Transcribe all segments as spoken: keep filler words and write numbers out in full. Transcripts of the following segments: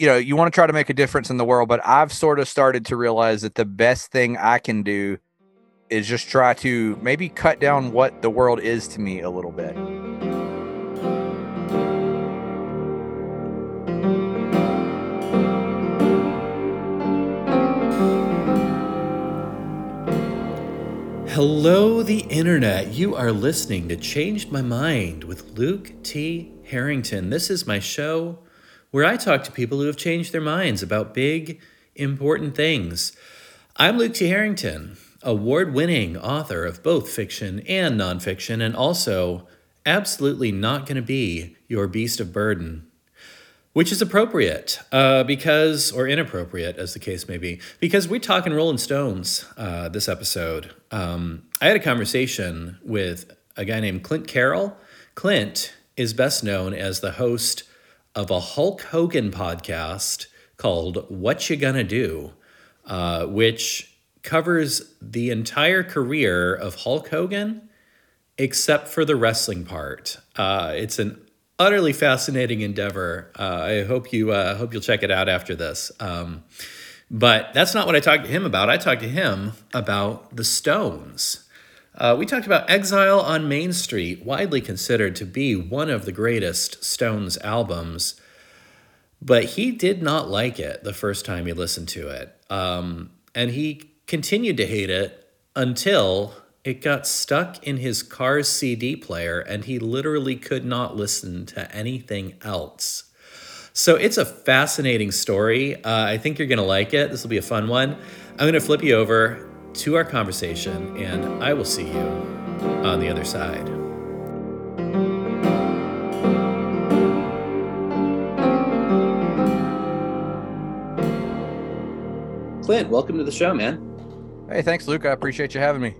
you know, you want to try to make a difference in the world, but I've sort of started to realize that the best thing I can do is just try to maybe cut down what the world is to me a little bit. Hello, the internet. You are listening to Changed My Mind with Luke T Harrington. This is my show where I talk to people who have changed their minds about big, important things. I'm Luke T Harrington, award-winning author of both fiction and nonfiction, and also absolutely not going to be your beast of burden. Which is appropriate, uh, because, or inappropriate, as the case may be, because we're talking Rolling Stones uh, this episode. Um, I had a conversation with a guy named Clint Carroll. Clint is best known as the host of a Hulk Hogan podcast called What You Gonna Do, uh, which covers the entire career of Hulk Hogan, except for the wrestling part. Uh, it's an utterly fascinating endeavor. Uh, I hope you uh, hope you'll check it out after this. Um, but that's not what I talked to him about. I talked to him about the Stones. Uh, we talked about Exile on Main Street, widely considered to be one of the greatest Stones albums. But he did not like it the first time he listened to it. Um, and he continued to hate it until it got stuck in his car's C D player, and he literally could not listen to anything else. So it's a fascinating story. Uh, I think you're going to like it. This will be a fun one. I'm going to flip you over to our conversation, and I will see you on the other side. Clint, welcome to the show, man. Hey, thanks, Luke. I appreciate you having me.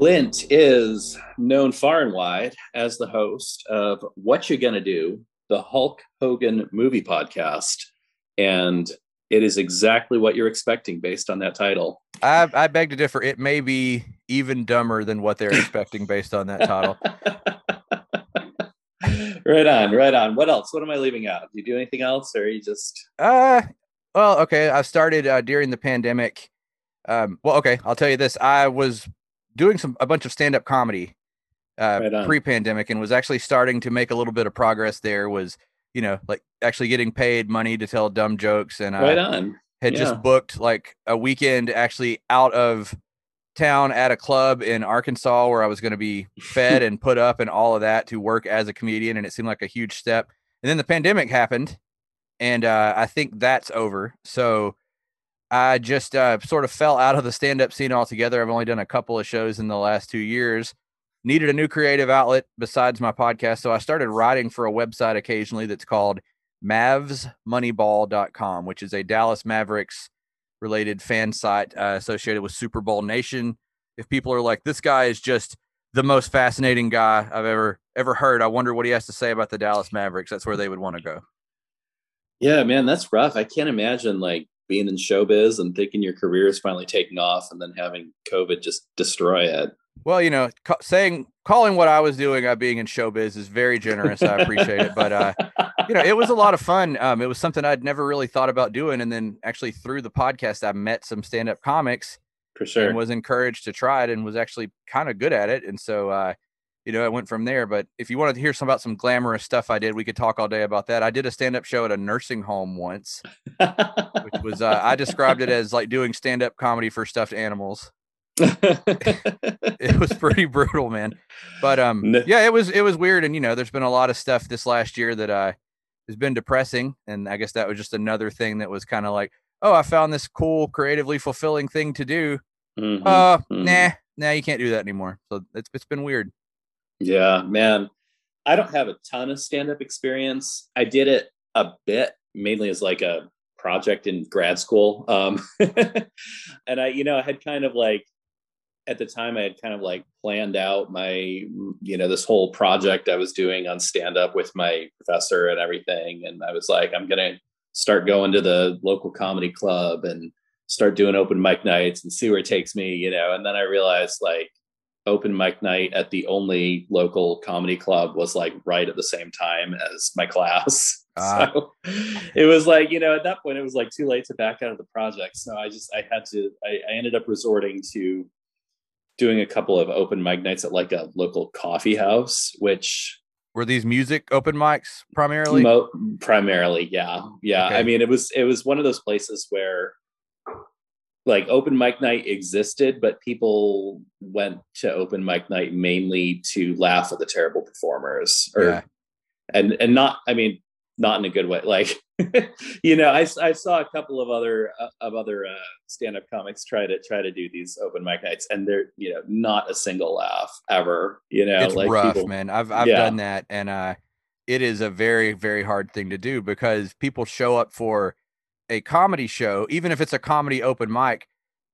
Clint is known far and wide as the host of What You Gonna Do, the Hulk Hogan movie podcast. And it is exactly what you're expecting based on that title. I, I beg to differ. It may be even dumber than what they're expecting based on that title. Right on, right on. What else? What am I leaving out? Do you do anything else, or are you just... Uh, well, okay. I started uh, during the pandemic. Um, well, okay. I'll tell you this. I was... doing some a bunch of stand-up comedy uh right pre-pandemic, and was actually starting to make a little bit of progress there. Was, you know, like actually getting paid money to tell dumb jokes, and right I on. had yeah. just booked like a weekend actually out of town at a club in Arkansas where I was going to be fed and put up and all of that to work as a comedian, and it seemed like a huge step. And then the pandemic happened, and uh I think that's over. So I just uh, sort of fell out of the stand-up scene altogether. I've only done a couple of shows in the last two years. Needed a new creative outlet besides my podcast, so I started writing for a website occasionally that's called Mavs Money Ball dot com, which is a Dallas Mavericks-related fan site uh, associated with Super Bowl Nation. If people are like, this guy is just the most fascinating guy I've ever ever heard, I wonder what he has to say about the Dallas Mavericks, that's where they would want to go. Yeah, man, that's rough. I can't imagine, like, being in showbiz and thinking your career is finally taking off and then having COVID just destroy it. Well, you know, ca- saying, calling what I was doing, uh, being in showbiz is very generous. I appreciate it. But, uh, you know, it was a lot of fun. Um, it was something I'd never really thought about doing. And then actually through the podcast, I met some stand-up comics for sure and was encouraged to try it and was actually kind of good at it. And so, uh, you know, I went from there. But if you wanted to hear some about some glamorous stuff I did, we could talk all day about that. I did a stand-up show at a nursing home once, which was, uh, I described it as like doing stand-up comedy for stuffed animals. It was pretty brutal, man. But um, no. yeah, it was, it was weird. And, you know, there's been a lot of stuff this last year that uh, has been depressing. And I guess that was just another thing that was kind of like, oh, I found this cool, creatively fulfilling thing to do. Mm-hmm. Uh, mm-hmm. Nah, nah, you can't do that anymore. So it's it's been weird. Yeah, man, I don't have a ton of stand-up experience. I did it a bit, mainly as like a project in grad school. Um, and I, you know, I had kind of like, at the time I had kind of like planned out my, you know, this whole project I was doing on stand-up with my professor and everything. And I was like, I'm going to start going to the local comedy club and start doing open mic nights and see where it takes me, you know. And then I realized like, open mic night at the only local comedy club was like right at the same time as my class. Ah. So it was like, you know, at that point it was like too late to back out of the project. So I just, I had to, I, I ended up resorting to doing a couple of open mic nights at like a local coffee house, which were these music open mics primarily? Mo- primarily. Yeah. Yeah. Okay. I mean, it was, it was one of those places where like open mic night existed, but people went to open mic night mainly to laugh at the terrible performers, or, yeah. and, and not, I mean, not in a good way. Like, you know, I, I saw a couple of other, uh, of other uh, stand-up comics try to try to do these open mic nights, and they're, you know, not a single laugh ever, you know, it's like rough, people, man. I've, I've yeah. done that. And uh, it is a very, very hard thing to do, because people show up for a comedy show, even if it's a comedy open mic,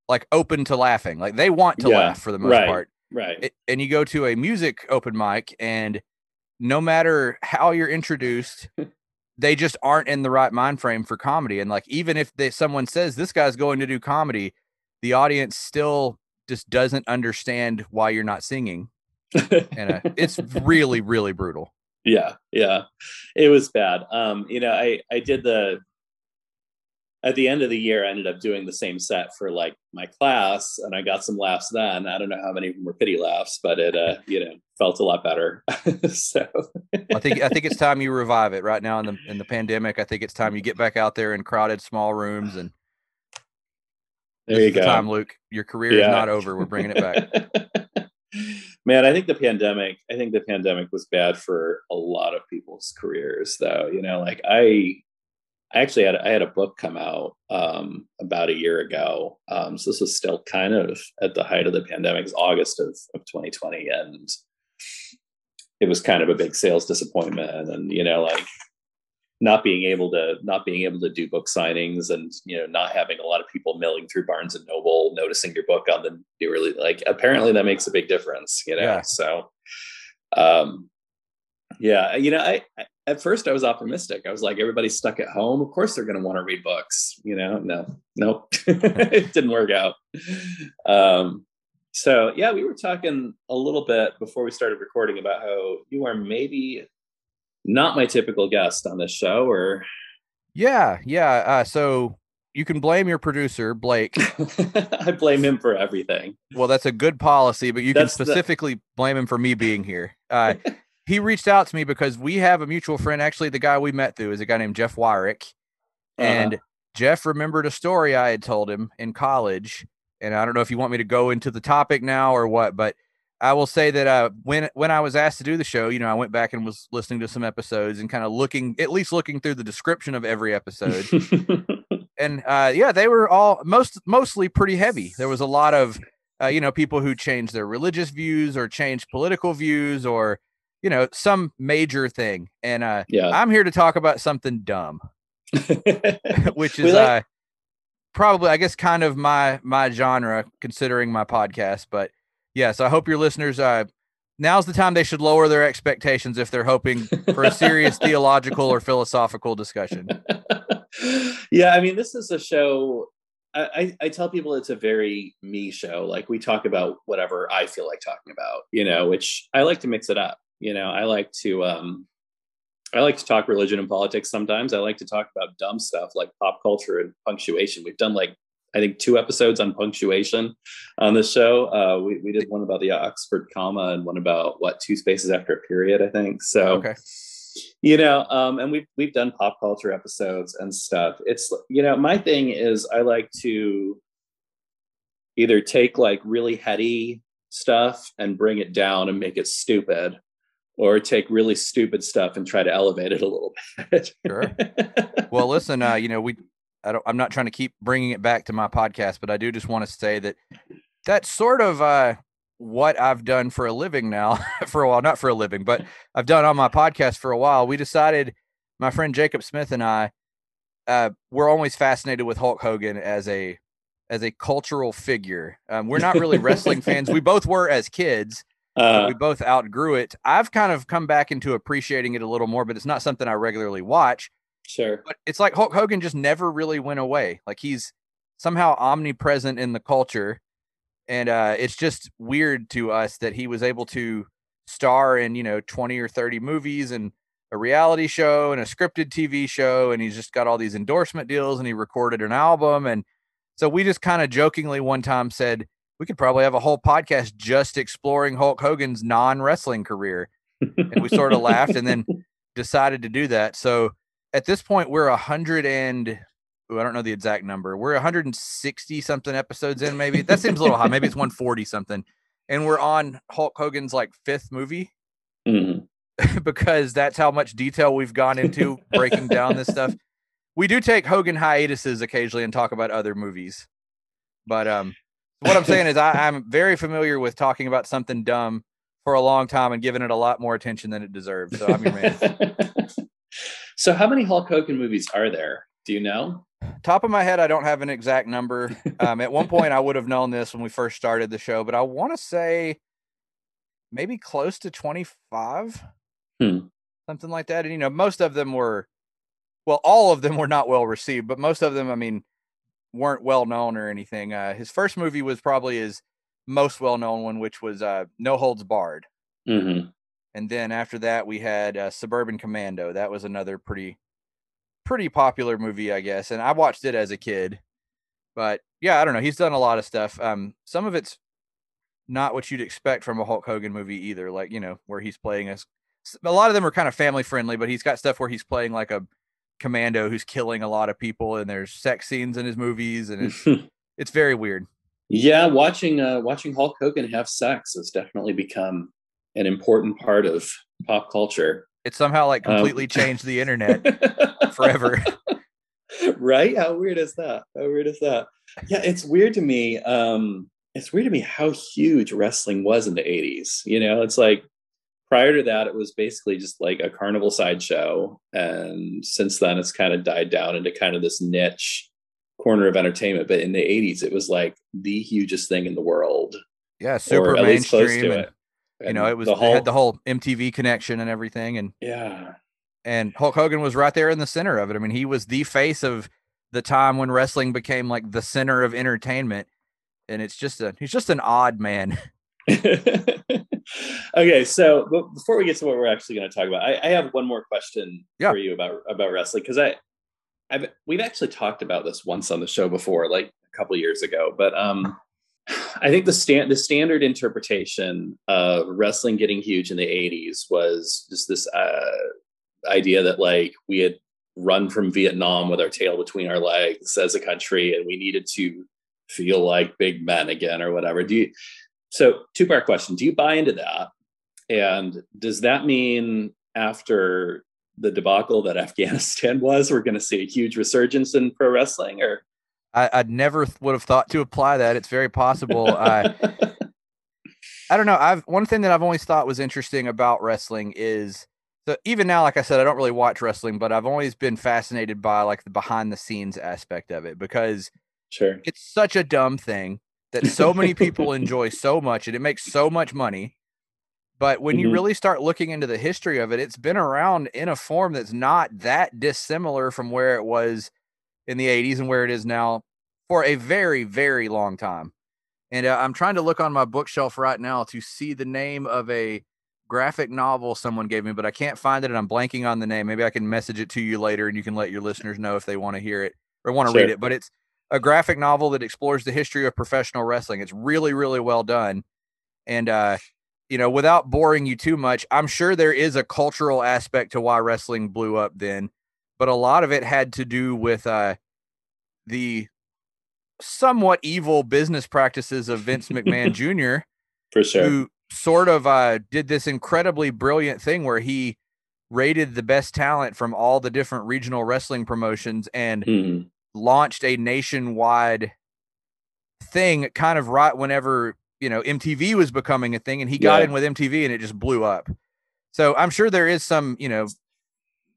like open to laughing, like they want to yeah, laugh for the most right, part. Right. It, and you go to a music open mic, and no matter how you're introduced, they just aren't in the right mind frame for comedy. And like, even if they, someone says this guy's going to do comedy, the audience still just doesn't understand why you're not singing. And uh, it's really, really brutal. Yeah. Yeah. It was bad. Um, you know, I, I did the, at the end of the year, I ended up doing the same set for like my class, and I got some laughs then. I don't know how many of them were pity laughs, but it, uh, you know, felt a lot better. So I think, I think it's time you revive it right now in the, in the pandemic. I think it's time you get back out there in crowded small rooms, and there you go. The time, Luke, your career yeah. is not over. We're bringing it back. Man, I think the pandemic, I think the pandemic was bad for a lot of people's careers though. You know, like I, I actually had I had a book come out um, about a year ago. Um, so this was still kind of at the height of the pandemic, August of, of twenty twenty. And it was kind of a big sales disappointment. And, you know, like not being able to not being able to do book signings, and, you know, not having a lot of people milling through Barnes and Noble, noticing your book on the new release. Like apparently that makes a big difference, you know? Yeah. So, um, yeah, you know, I, I at first I was optimistic. I was like, everybody's stuck at home, of course they're going to want to read books, you know? No, nope. It didn't work out. Um, so yeah, we were talking a little bit before we started recording about how you are maybe not my typical guest on this show, or. Yeah. Yeah. Uh, so you can blame your producer, Blake. I blame him for everything. Well, that's a good policy, but you that's can specifically the... blame him for me being here. Uh, He reached out to me because we have a mutual friend. Actually, the guy we met through is a guy named Jeff Wyrick. And uh-huh. Jeff remembered a story I had told him in college. And I don't know if you want me to go into the topic now or what, but I will say that uh, when, when I was asked to do the show, you know, I went back and was listening to some episodes and kind of looking, at least looking through the description of every episode. And uh, yeah, they were all most mostly pretty heavy. There was a lot of, uh, you know, people who changed their religious views or changed political views or, you know, some major thing. And uh, yeah. I'm here to talk about something dumb, which is like- uh, probably, I guess, kind of my my genre, considering my podcast. But yeah, so I hope your listeners, uh, now's the time they should lower their expectations if they're hoping for a serious theological or philosophical discussion. Yeah, I mean, this is a show... I, I tell people it's a very me show. Like we talk about whatever I feel like talking about, you know, which I like to mix it up. You know, I like to, um, I like to talk religion and politics. Sometimes I like to talk about dumb stuff like pop culture and punctuation. We've done like, I think two episodes on punctuation on this show. Uh, we, we did one about the Oxford comma and one about what two spaces after a period, I think. So, okay. You know, um, and we've, we've done pop culture episodes and stuff. It's, you know, my thing is I like to either take like really heady stuff and bring it down and make it stupid, or take really stupid stuff and try to elevate it a little bit. Sure. Well, listen, uh, you know, we, I don't, I'm not trying to keep bringing it back to my podcast, but I do just want to say that that's sort of, uh, what I've done for a living now for a while, not for a living, but I've done on my podcast for a while. We decided, my friend Jacob Smith and I, uh, we're always fascinated with Hulk Hogan as a, as a cultural figure. Um, we're not really wrestling fans. We both were as kids. Uh, we both outgrew it. I've kind of come back into appreciating it a little more, but it's not something I regularly watch. Sure. But it's like Hulk Hogan just never really went away. Like he's somehow omnipresent in the culture. And uh, it's just weird to us that he was able to star in, you know, twenty or thirty movies and a reality show and a scripted T V show. And he's just got all these endorsement deals, and he recorded an album. And so we just kind of jokingly one time said, we could probably have a whole podcast just exploring Hulk Hogan's non-wrestling career. And we sort of laughed and then decided to do that. So at this point, we're a hundred and ooh, I don't know the exact number. We're one hundred sixty something episodes in, maybe. That seems a little high. Maybe it's one forty something. And we're on Hulk Hogan's like fifth movie. Mm. Because that's how much detail we've gone into breaking down this stuff. We do take Hogan hiatuses occasionally and talk about other movies. But um, what I'm saying is I, I'm very familiar with talking about something dumb for a long time and giving it a lot more attention than it deserves. So I'm your man. So how many Hulk Hogan movies are there? Do you know? Top of my head, I don't have an exact number. Um, at one point, I would have known this when we first started the show, but I want to say maybe close to twenty-five, hmm. something like that. And, you know, most of them were, well, all of them were not well received, but most of them, I mean, weren't well known or anything. Uh, his first movie was probably his most well-known one, which was uh, No Holds Barred. Mm-hmm. And then after that, we had uh, Suburban Commando. That was another pretty... pretty popular movie, I guess. And I watched it as a kid, but yeah, I don't know. He's done a lot of stuff. Um, some of it's not what you'd expect from a Hulk Hogan movie either. Like, you know, where he's playing us. A lot of them are kind of family friendly, but he's got stuff where he's playing like a commando who's killing a lot of people, and there's sex scenes in his movies. And it's, it's very weird. Yeah. Watching, uh, watching Hulk Hogan have sex has definitely become an important part of pop culture. It somehow like completely um. changed the internet forever. Right? How weird is that? How weird is that? Yeah, it's weird to me. Um, it's weird to me how huge wrestling was in the eighties. You know, it's like prior to that, it was basically just like a carnival sideshow. And since then, it's kind of died down into kind of this niche corner of entertainment. But in the eighties, it was like the hugest thing in the world. Yeah, super mainstream. You know, it was, the whole, they had the whole M T V connection and everything. And yeah, and Hulk Hogan was right there in the center of it. I mean, he was the face of the time when wrestling became like the center of entertainment. And it's just a, he's just an odd man. Okay. So before we get to what we're actually going to talk about, I, I have one more question yeah. for you about, about wrestling. Cause I, I've, we've actually talked about this once on the show before, like a couple of years ago, but, um, I think the stand the standard interpretation of wrestling getting huge in the eighties was just this uh, idea that like we had run from Vietnam with our tail between our legs as a country, and we needed to feel like big men again or whatever. Do you, so two part question: do you buy into that? And does that mean after the debacle that Afghanistan was, we're going to see a huge resurgence in pro wrestling, or? I I'd never th- would have thought to apply that. It's very possible. Uh, I don't know. I've one thing that I've always thought was interesting about wrestling is so even now, like I said, I don't really watch wrestling, but I've always been fascinated by like the behind the scenes aspect of it, because sure, it's such a dumb thing that so many people enjoy so much, and it makes so much money. But when mm-hmm. you really start looking into the history of it, it's been around in a form that's not that dissimilar from where it was in the eighties and where it is now for a very, very long time. And uh, I'm trying to look on my bookshelf right now to see the name of a graphic novel someone gave me, but I can't find it. And I'm blanking on the name. Maybe I can message it to you later, and you can let your listeners know if they want to hear it or want to sure. read it. But it's a graphic novel that explores the history of professional wrestling. It's really, really well done. And, uh, you know, without boring you too much, I'm sure there is a cultural aspect to why wrestling blew up then. But a lot of it had to do with uh, the somewhat evil business practices of Vince McMahon Junior For sure. Who sort of uh, did this incredibly brilliant thing where he raided the best talent from all the different regional wrestling promotions and mm. launched a nationwide thing kind of right whenever, you know, M T V was becoming a thing, and he got yeah. in with M T V and it just blew up. So I'm sure there is some, you know,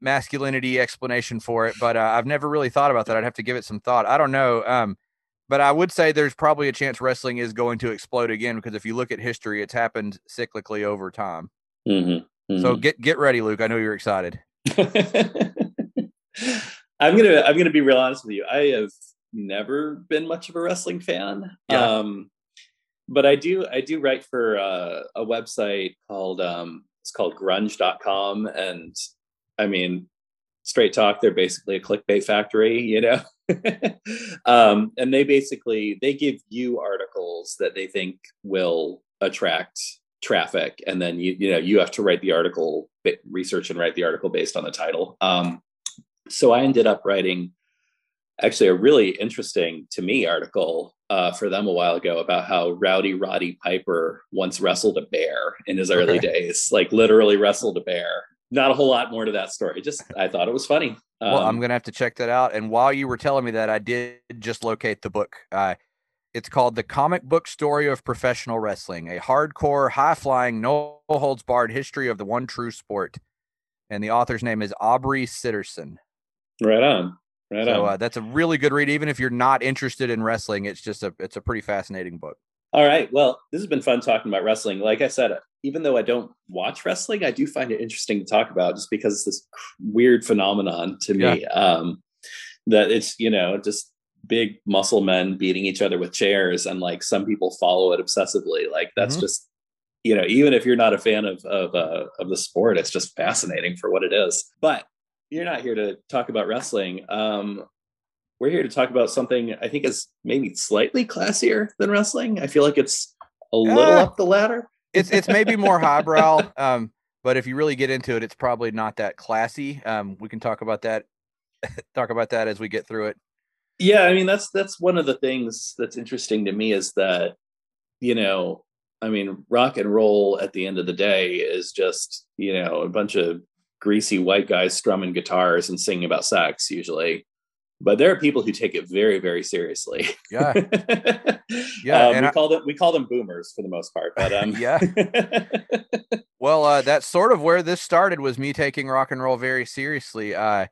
masculinity explanation for it, but uh, I've never really thought about that. I'd have to give it some thought. I don't know. Um, but I would say there's probably a chance wrestling is going to explode again, because if you look at history, it's happened cyclically over time. Mm-hmm, mm-hmm. So get, get ready, Luke. I know you're excited. I'm going to, I'm going to be real honest with you. I have never been much of a wrestling fan. Yeah. Um, But I do, I do write for uh, a website called, um, it's called grunge dot com. And I mean, straight talk, they're basically a clickbait factory, you know? um, and they basically, they give you articles that they think will attract traffic. And then, you you know, you have to write the article, research and write the article based on the title. Um, so I ended up writing actually a really interesting to me article Uh, for them a while ago about how Rowdy Roddy Piper once wrestled a bear in his early okay. days, like literally wrestled a bear. Not a whole lot more to that story. Just, I thought it was funny. Um, well, I'm going to have to check that out. And while you were telling me that, I did just locate the book. Uh, it's called The Comic Book Story of Professional Wrestling, a hardcore, high-flying, no-holds-barred history of the one true sport. And the author's name is Aubrey Sitterson. Right on. Right so uh, that's a really good read. Even if you're not interested in wrestling, it's just a, it's a pretty fascinating book. All right. Well, this has been fun talking about wrestling. Like I said, even though I don't watch wrestling, I do find it interesting to talk about just because it's this weird phenomenon to me yeah. um, that it's, you know, just big muscle men beating each other with chairs. And like some people follow it obsessively. Like that's mm-hmm. just, you know, even if you're not a fan of, of, uh, of the sport, it's just fascinating for what it is. But you're not here to talk about wrestling. Um, we're here to talk about something I think is maybe slightly classier than wrestling. I feel like it's a little uh, up the ladder. It's it's maybe more highbrow, um, but if you really get into it, it's probably not that classy. Um, we can talk about that, talk about that as we get through it. Yeah, I mean, that's that's one of the things that's interesting to me is that, you know, I mean, rock and roll at the end of the day is just, you know, a bunch of greasy white guys strumming guitars and singing about sex usually, but there are people who take it very, very seriously. Yeah, yeah. Um, we I, call them we call them boomers for the most part. But um, yeah. Well, uh, that's sort of where this started, was me taking rock and roll very seriously. Uh,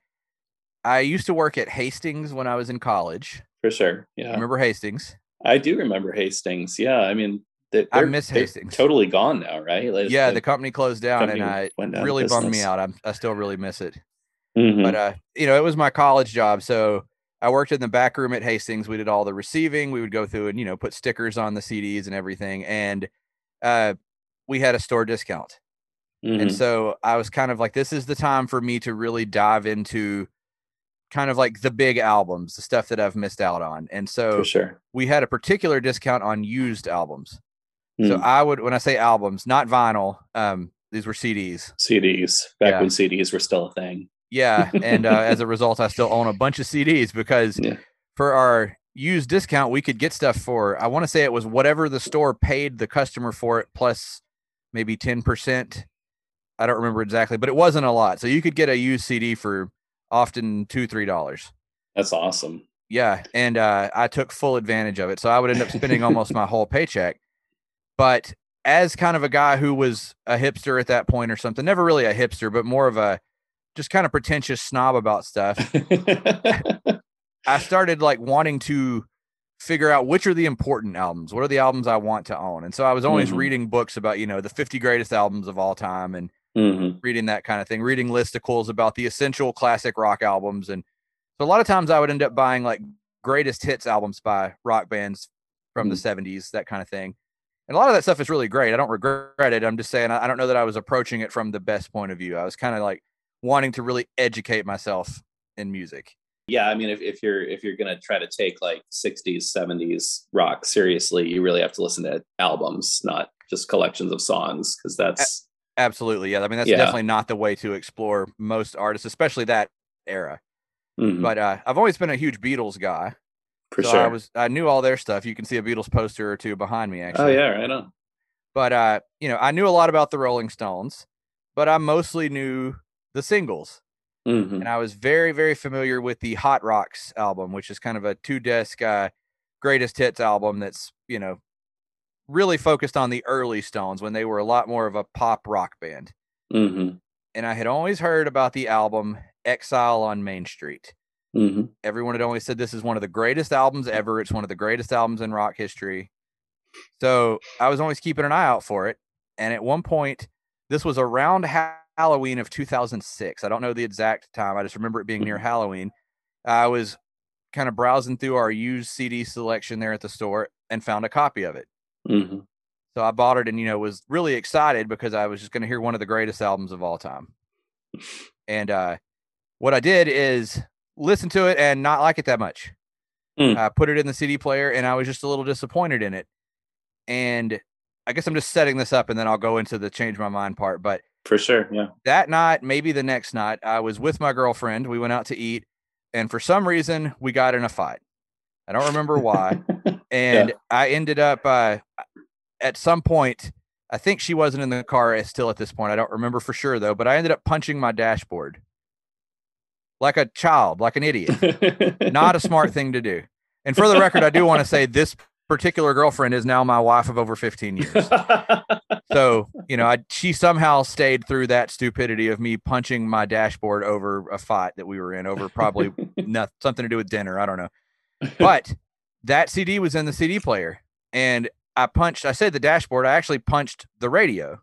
I used to work at Hastings when I was in college. For sure. Yeah. Remember Hastings? I do remember Hastings. Yeah, I mean. I miss Hastings. Totally gone now, right? Like, yeah, the company closed down, company and I it really bummed me out. I'm, I still really miss it. Mm-hmm. But uh, you know, it was my college job, so I worked in the back room at Hastings. We did all the receiving. We would go through and, you know, put stickers on the C Ds and everything. And uh, we had a store discount, mm-hmm. and so I was kind of like, this is the time for me to really dive into kind of like the big albums, the stuff that I've missed out on. And so for sure. we had a particular discount on used albums. So I would, when I say albums, not vinyl, um, these were C Ds. C Ds, back yeah. when C Ds were still a thing. Yeah, and uh, as a result, I still own a bunch of C Ds because yeah. for our used discount, we could get stuff for, I want to say it was whatever the store paid the customer for it, plus maybe ten percent. I don't remember exactly, but it wasn't a lot. So you could get a used C D for often two dollars, three dollars. That's awesome. Yeah, and uh, I took full advantage of it. So I would end up spending almost my whole paycheck. But as kind of a guy who was a hipster at that point or something, never really a hipster, but more of a just kind of pretentious snob about stuff, I started like wanting to figure out which are the important albums. What are the albums I want to own? And so I was always mm-hmm. reading books about, you know, the fifty greatest albums of all time and mm-hmm. reading that kind of thing, reading listicles about the essential classic rock albums. And so a lot of times I would end up buying like greatest hits albums by rock bands from mm-hmm. the seventies, that kind of thing. And a lot of that stuff is really great. I don't regret it. I'm just saying, I don't know that I was approaching it from the best point of view. I was kind of like wanting to really educate myself in music. Yeah. I mean, if, if you're, if you're going to try to take like sixties, seventies rock seriously, you really have to listen to albums, not just collections of songs. Cause that's A- absolutely. Yeah. I mean, that's yeah. definitely not the way to explore most artists, especially that era. Mm-hmm. But uh, I've always been a huge Beatles guy. For so sure. I was, I knew all their stuff. You can see a Beatles poster or two behind me, actually. Oh, yeah, right on. But, uh, you know, I knew a lot about the Rolling Stones, but I mostly knew the singles. Mm-hmm. And I was very, very familiar with the Hot Rocks album, which is kind of a two-disc uh, greatest hits album that's, you know, really focused on the early Stones when they were a lot more of a pop rock band. Mm-hmm. And I had always heard about the album Exile on Main Street. Mm-hmm. Everyone had always said this is one of the greatest albums ever. It's one of the greatest albums in rock history. So I was always keeping an eye out for it. And at one point, this was around ha- Halloween of two thousand six. I don't know the exact time. I just remember it being near Halloween. I was kind of browsing through our used C D selection there at the store and found a copy of it. Mm-hmm. So I bought it and, you know, was really excited because I was just going to hear one of the greatest albums of all time. And uh, what I did is listen to it and not like it that much. Mm. I put it in the C D player and I was just a little disappointed in it. And I guess I'm just setting this up and then I'll go into the change my mind part. But for sure. Yeah. That night, maybe the next night, I was with my girlfriend. We went out to eat. And for some reason, we got in a fight. I don't remember why. And yeah. I ended up uh, at some point, I think she wasn't in the car still at this point. I don't remember for sure, though. But I ended up punching my dashboard like a child, like an idiot. Not a smart thing to do. And for the record, I do want to say this particular girlfriend is now my wife of over fifteen years. So, you know, I, she somehow stayed through that stupidity of me punching my dashboard over a fight that we were in over probably not, something to do with dinner. I don't know. But that C D was in the C D player and I punched, I said the dashboard, I actually punched the radio.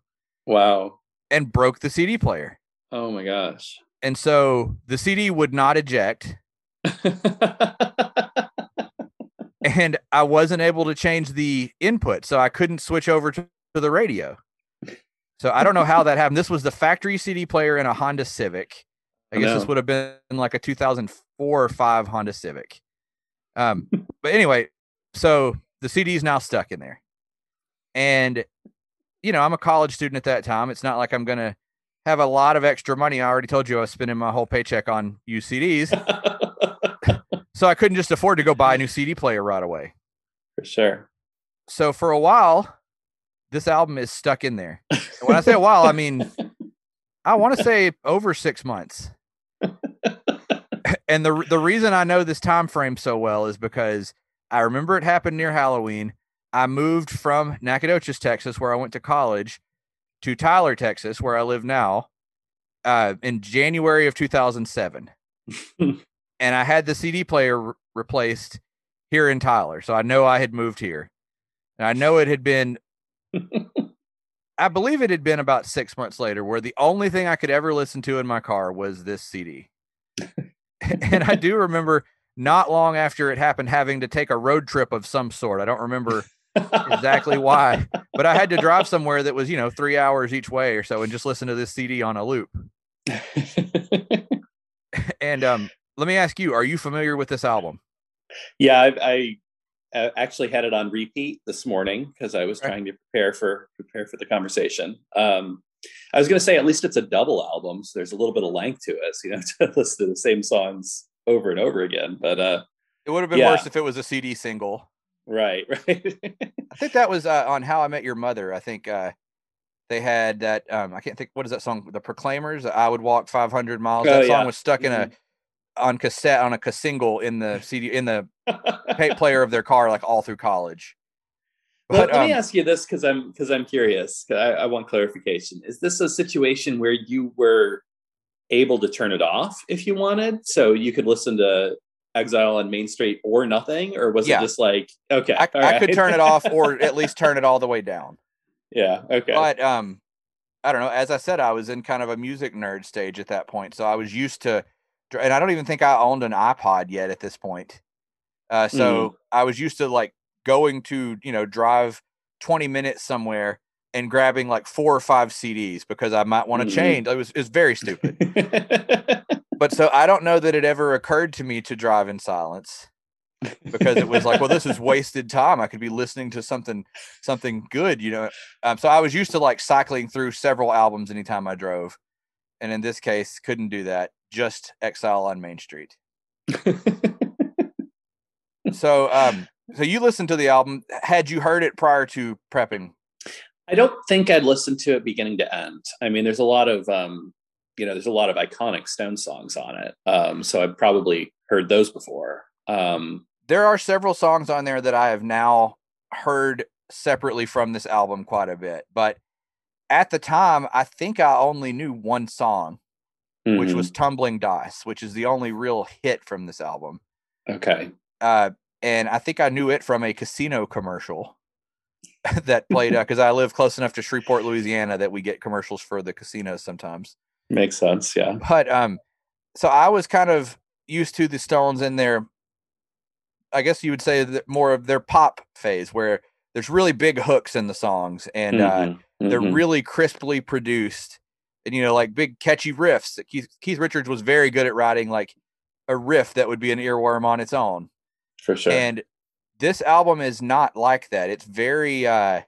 Wow. And broke the C D player. Oh my gosh. And so the C D would not eject. And I wasn't able to change the input, so I couldn't switch over to the radio. So I don't know how that happened. This was the factory C D player in a Honda Civic. I guess I this would have been like a two thousand four or five Honda Civic. Um, but anyway, so the C D is now stuck in there. And, you know, I'm a college student at that time. It's not like I'm going to have a lot of extra money. I already told you I was spending my whole paycheck on U C Ds. So I couldn't just afford to go buy a new C D player right away. For sure. So for a while, this album is stuck in there. And when I say a while, I mean, I want to say over six months. And the the reason I know this time frame so well is because I remember it happened near Halloween. I moved from Nacogdoches, Texas, where I went to college, to Tyler, Texas, where I live now, uh, in January of two thousand seven. And I had the C D player re- replaced here in Tyler. So I know I had moved here. And I know it had been, I believe it had been about six months later where the only thing I could ever listen to in my car was this C D. And I do remember not long after it happened, having to take a road trip of some sort. I don't remember exactly why, but I had to drive somewhere that was, you know, three hours each way or so and just listen to this C D on a loop. And, um, let me ask you, are you familiar with this album? Yeah, I, I actually had it on repeat this morning because I was trying to prepare for prepare for the conversation. Um, I was going to say, at least it's a double album, so there's a little bit of length to it. So you don't have to listen to the same songs over and over again. But uh, it would have been yeah. worse if it was a C D single. Right, right. I think that was uh, on How I Met Your Mother. I think uh, they had that, um, I can't think, what is that song? The Proclaimers, I Would Walk five hundred miles. Oh, that song yeah. was stuck in mm-hmm. a... on cassette on a single in the C D in the player of their car, like all through college. But well, let um, me ask you this, because I'm because I'm curious. I, I want clarification. Is this a situation where you were able to turn it off if you wanted, so you could listen to Exile on Main Street or nothing, or was yeah. it just like okay? I, all I right. could turn it off, or at least turn it all the way down. Yeah. Okay. But um, I don't know. As I said, I was in kind of a music nerd stage at that point, so I was used to. And I don't even think I owned an iPod yet at this point. Uh, so mm. I was used to like going to, you know, drive twenty minutes somewhere and grabbing like four or five C Ds because I might want to mm. change. It was, it was very stupid. But so I don't know that it ever occurred to me to drive in silence because it was like, well, this is wasted time. I could be listening to something, something good, you know? Um, so I was used to like cycling through several albums anytime I drove. And in this case, couldn't do that. Just Exile on Main Street. So, um, so you listened to the album. Had you heard it prior to prepping? I don't think I'd listened to it beginning to end. I mean, there's a lot of, um, you know, there's a lot of iconic Stone songs on it. Um, so I've probably heard those before. Um, there are several songs on there that I have now heard separately from this album quite a bit. But at the time, I think I only knew one song. Mm-hmm. Which was Tumbling Dice, which is the only real hit from this album. Okay. Uh, and I think I knew it from a casino commercial that played, because uh, I live close enough to Shreveport, Louisiana, that we get commercials for the casinos sometimes. Makes sense, yeah. But um, so I was kind of used to the Stones in their, I guess you would say, that more of their pop phase, where there's really big hooks in the songs, and mm-hmm. uh, they're mm-hmm. really crisply produced, and, you know, like big catchy riffs. Keith, Keith Richards was very good at writing like a riff that would be an earworm on its own. For sure. And this album is not like that. It's very, uh,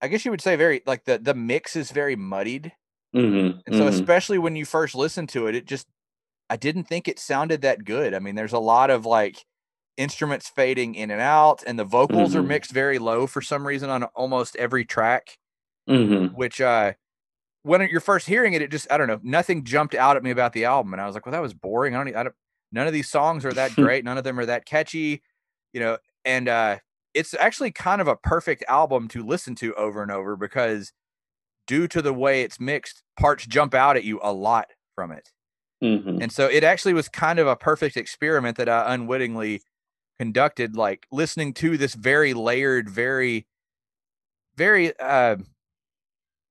I guess you would say very like the, the mix is very muddied. Mm-hmm. And so mm-hmm. especially when you first listen to it, it just, I didn't think it sounded that good. I mean, there's a lot of like instruments fading in and out, and the vocals mm-hmm. are mixed very low for some reason on almost every track, mm-hmm. which uh, when you're first hearing it, it just, I don't know, nothing jumped out at me about the album. And I was like, well, that was boring. I don't, I don't none of these songs are that great. None of them are that catchy, you know? And uh, it's actually kind of a perfect album to listen to over and over, because due to the way it's mixed, parts jump out at you a lot from it. Mm-hmm. And so it actually was kind of a perfect experiment that I unwittingly conducted, like listening to this very layered, very, very uh,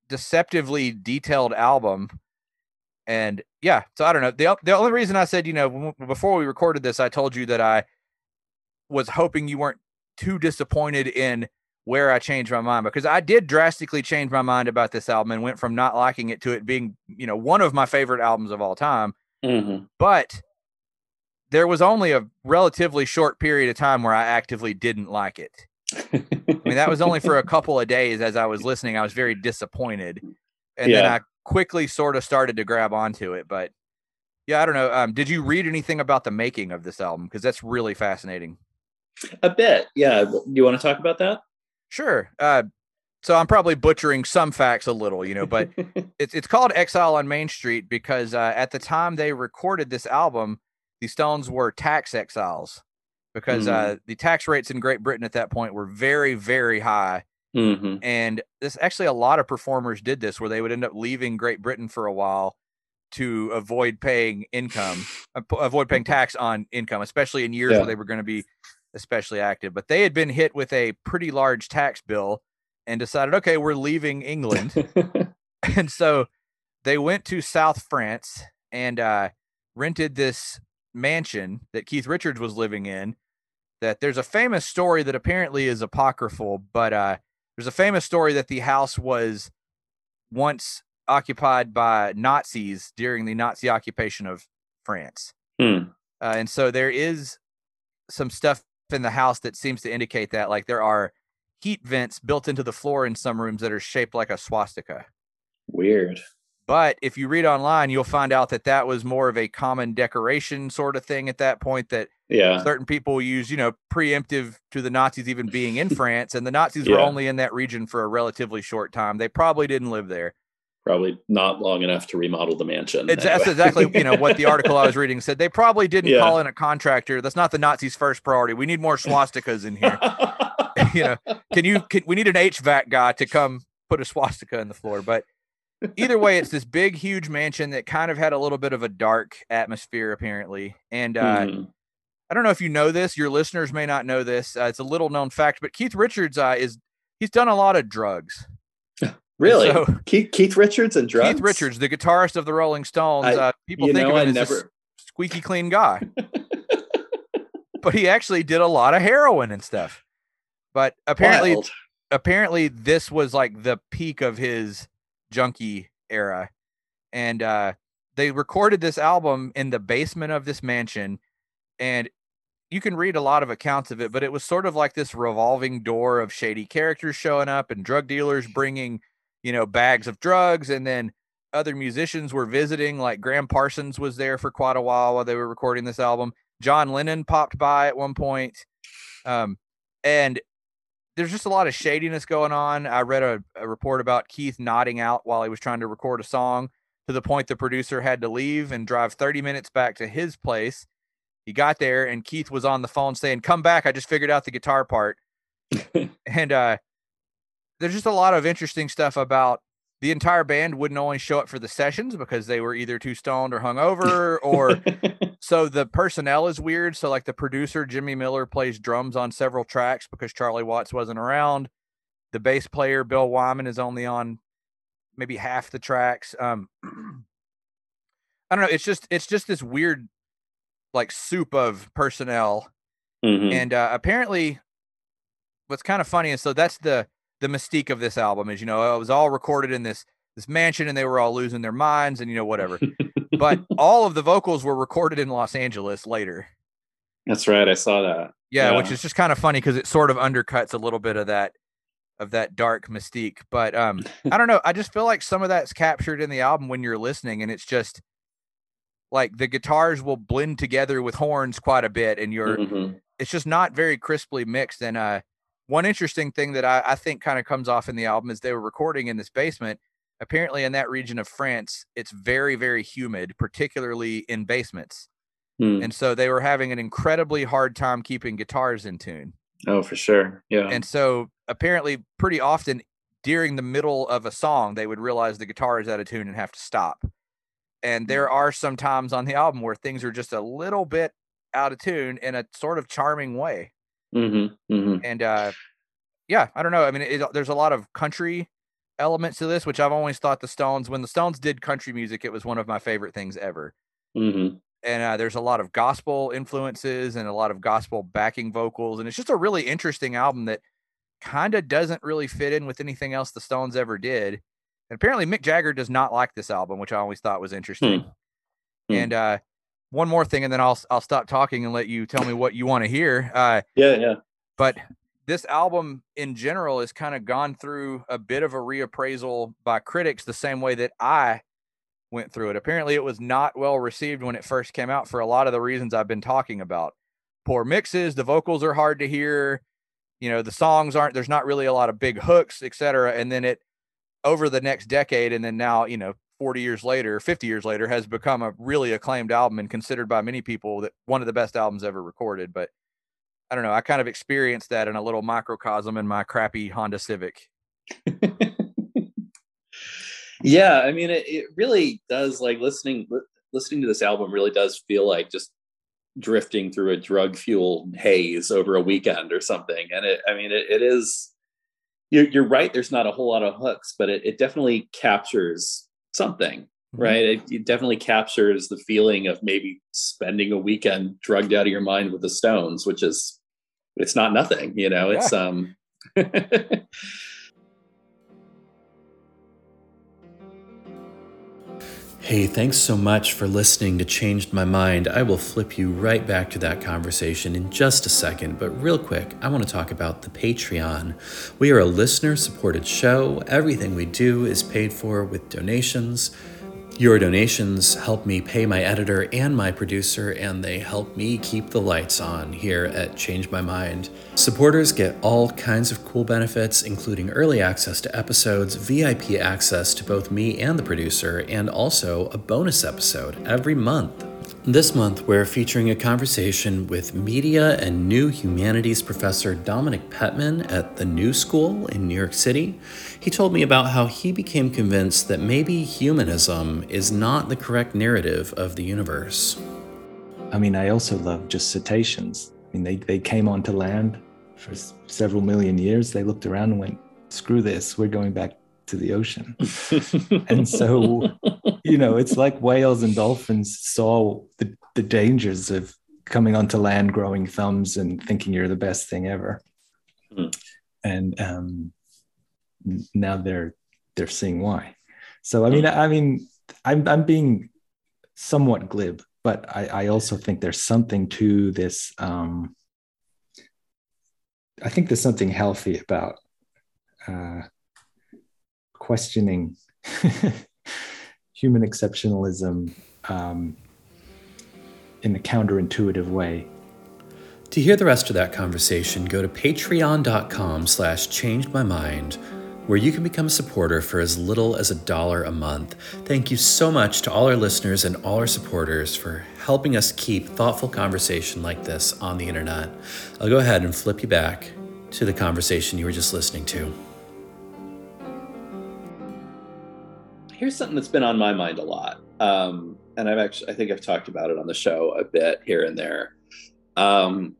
deceptively detailed album. And yeah, so I don't know. The, the only reason I said, you know, before we recorded this, I told you that I was hoping you weren't too disappointed in where I changed my mind, because I did drastically change my mind about this album and went from not liking it to it being, you know, one of my favorite albums of all time. Mm-hmm. But there was only a relatively short period of time where I actively didn't like it. I mean, that was only for a couple of days. As I was listening, I was very disappointed. And yeah. then I quickly sort of started to grab onto it, but yeah, I don't know. Um, did you read anything about the making of this album? Cause that's really fascinating. A bit. Yeah. You want to talk about that? Sure. Uh, so I'm probably butchering some facts a little, you know, but it's it's called Exile on Main Street because uh, at the time they recorded this album, the Stones were tax exiles because mm-hmm. uh, the tax rates in Great Britain at that point were very, very high. Mm-hmm. And this actually a lot of performers did this, where they would end up leaving Great Britain for a while to avoid paying income, avoid paying tax on income, especially in years yeah. where they were going to be especially active. But they had been hit with a pretty large tax bill and decided, okay, we're leaving England. And so they went to South France and uh, rented this mansion that Keith Richards was living in. That there's a famous story that apparently is apocryphal, but uh, there's a famous story that the house was once occupied by Nazis during the Nazi occupation of France. Mm. Uh, and so there is some stuff in the house that seems to indicate that, like, there are heat vents built into the floor in some rooms that are shaped like a swastika. Weird. But if you read online, you'll find out that that was more of a common decoration sort of thing at that point, that yeah. certain people use, you know, preemptive to the Nazis even being in France, and the Nazis yeah. were only in that region for a relatively short time. They probably didn't live there. Probably not long enough to remodel the mansion. It's, anyway. That's exactly, you know, what the article I was reading said. They probably didn't yeah. call in a contractor. That's not the Nazis' first priority. We need more swastikas in here. You know, can you, can, we need an H V A C guy to come put a swastika in the floor. But either way, it's this big, huge mansion that kind of had a little bit of a dark atmosphere apparently. And uh, mm. I don't know if you know this, your listeners may not know this. Uh, it's a little known fact, but Keith Richards uh, is, he's done a lot of drugs. Really? So, Keith, Keith Richards and drugs? Keith Richards, the guitarist of the Rolling Stones. I, uh, people think know, of him I as never... a squeaky clean guy. But he actually did a lot of heroin and stuff. But apparently, Wild. apparently this was like the peak of his junkie era. And uh, they recorded this album in the basement of this mansion. And you can read a lot of accounts of it, but it was sort of like this revolving door of shady characters showing up and drug dealers bringing, you know, bags of drugs. And then other musicians were visiting, like Graham Parsons was there for quite a while while they were recording this album. John Lennon popped by at one point. Um, and there's just a lot of shadiness going on. I read a, a report about Keith nodding out while he was trying to record a song, to the point the producer had to leave and drive thirty minutes back to his place. He got there and Keith was on the phone saying, "Come back. I just figured out the guitar part." And, uh, there's just a lot of interesting stuff about the entire band wouldn't only show up for the sessions because they were either too stoned or hungover, or so the personnel is weird. So like the producer, Jimmy Miller, plays drums on several tracks because Charlie Watts wasn't around. The bass player, Bill Wyman, is only on maybe half the tracks. Um, I don't know. It's just, it's just this weird, like, soup of personnel. Mm-hmm. And uh, apparently, what's kind of funny is, so that's the the mystique of this album is, you know, it was all recorded in this this mansion and they were all losing their minds and, you know, whatever. But all of the vocals were recorded in Los Angeles later. That's right. I saw that. Yeah, yeah. Which is just kind of funny because it sort of undercuts a little bit of that of that dark mystique. But um, I don't know. I just feel like some of that's captured in the album when you're listening, and it's just like the guitars will blend together with horns quite a bit, and you're mm-hmm. it's just not very crisply mixed. And uh, one interesting thing that I, I think kind of comes off in the album is they were recording in this basement. Apparently in that region of France, it's very, very humid, particularly in basements. Hmm. And so they were having an incredibly hard time keeping guitars in tune. Oh, for sure. Yeah. And so apparently pretty often during the middle of a song, they would realize the guitar is out of tune and have to stop. And there are some times on the album where things are just a little bit out of tune in a sort of charming way. Mm-hmm. Mm-hmm. And uh, yeah, I don't know. I mean, it, it, there's a lot of country elements to this, which I've always thought the Stones, when the Stones did country music, it was one of my favorite things ever. Mm-hmm. And uh, there's a lot of gospel influences and a lot of gospel backing vocals. And it's just a really interesting album that kind of doesn't really fit in with anything else the Stones ever did. And apparently Mick Jagger does not like this album, which I always thought was interesting. Mm-hmm. And uh, one more thing, and then I'll, I'll stop talking and let you tell me what you want to hear. Uh, yeah. Yeah. But this album in general has kind of gone through a bit of a reappraisal by critics the same way that I went through it. Apparently it was not well received when it first came out for a lot of the reasons I've been talking about. Poor mixes, the vocals are hard to hear, you know, the songs aren't, there's not really a lot of big hooks, et cetera. And then it, over the next decade, and then now, you know, forty years later, fifty years later, has become a really acclaimed album and considered by many people that one of the best albums ever recorded. But I don't know. I kind of experienced that in a little microcosm in my crappy Honda Civic. Yeah. I mean, it, it really does, like listening, li- listening to this album really does feel like just drifting through a drug fueled haze over a weekend or something. And it, I mean, it, it is, you're, you're right. There's not a whole lot of hooks, but it, it definitely captures something, mm-hmm. right? It, it definitely captures the feeling of maybe spending a weekend drugged out of your mind with the Stones, which is, it's not nothing, you know, yeah. It's, um, Hey, thanks so much for listening to Changed My Mind. I will flip you right back to that conversation in just a second, but real quick, I want to talk about the Patreon. We are a listener-supported show. Everything we do is paid for with donations. Your donations help me pay my editor and my producer, and they help me keep the lights on here at Change My Mind. Supporters get all kinds of cool benefits, including early access to episodes, V I P access to both me and the producer, and also a bonus episode every month. This month, we're featuring a conversation with media and new humanities professor Dominic Petman at the New School in New York City. He told me about how he became convinced that maybe humanism is not the correct narrative of the universe. I mean, I also love just cetaceans. I mean, they, they came onto land for s- several million years. They looked around and went, screw this, we're going back to the ocean. And so, you know, it's like whales and dolphins saw the, the dangers of coming onto land, growing thumbs and thinking you're the best thing ever. Mm. And um, now they're they're seeing why. So, I mean, I, I mean, I'm, I'm being somewhat glib, but I, I also think there's something to this. Um, I think there's something healthy about uh, questioning human exceptionalism um, in a counterintuitive way. To hear the rest of that conversation, go to patreon.com slash changedmymind, where you can become a supporter for as little as a dollar a month. Thank you so much to all our listeners and all our supporters for helping us keep thoughtful conversation like this on the internet. I'll go ahead and flip you back to the conversation you were just listening to. Here's something that's been on my mind a lot. Um, and I've actually, I think I've talked about it on the show a bit here and there. Um,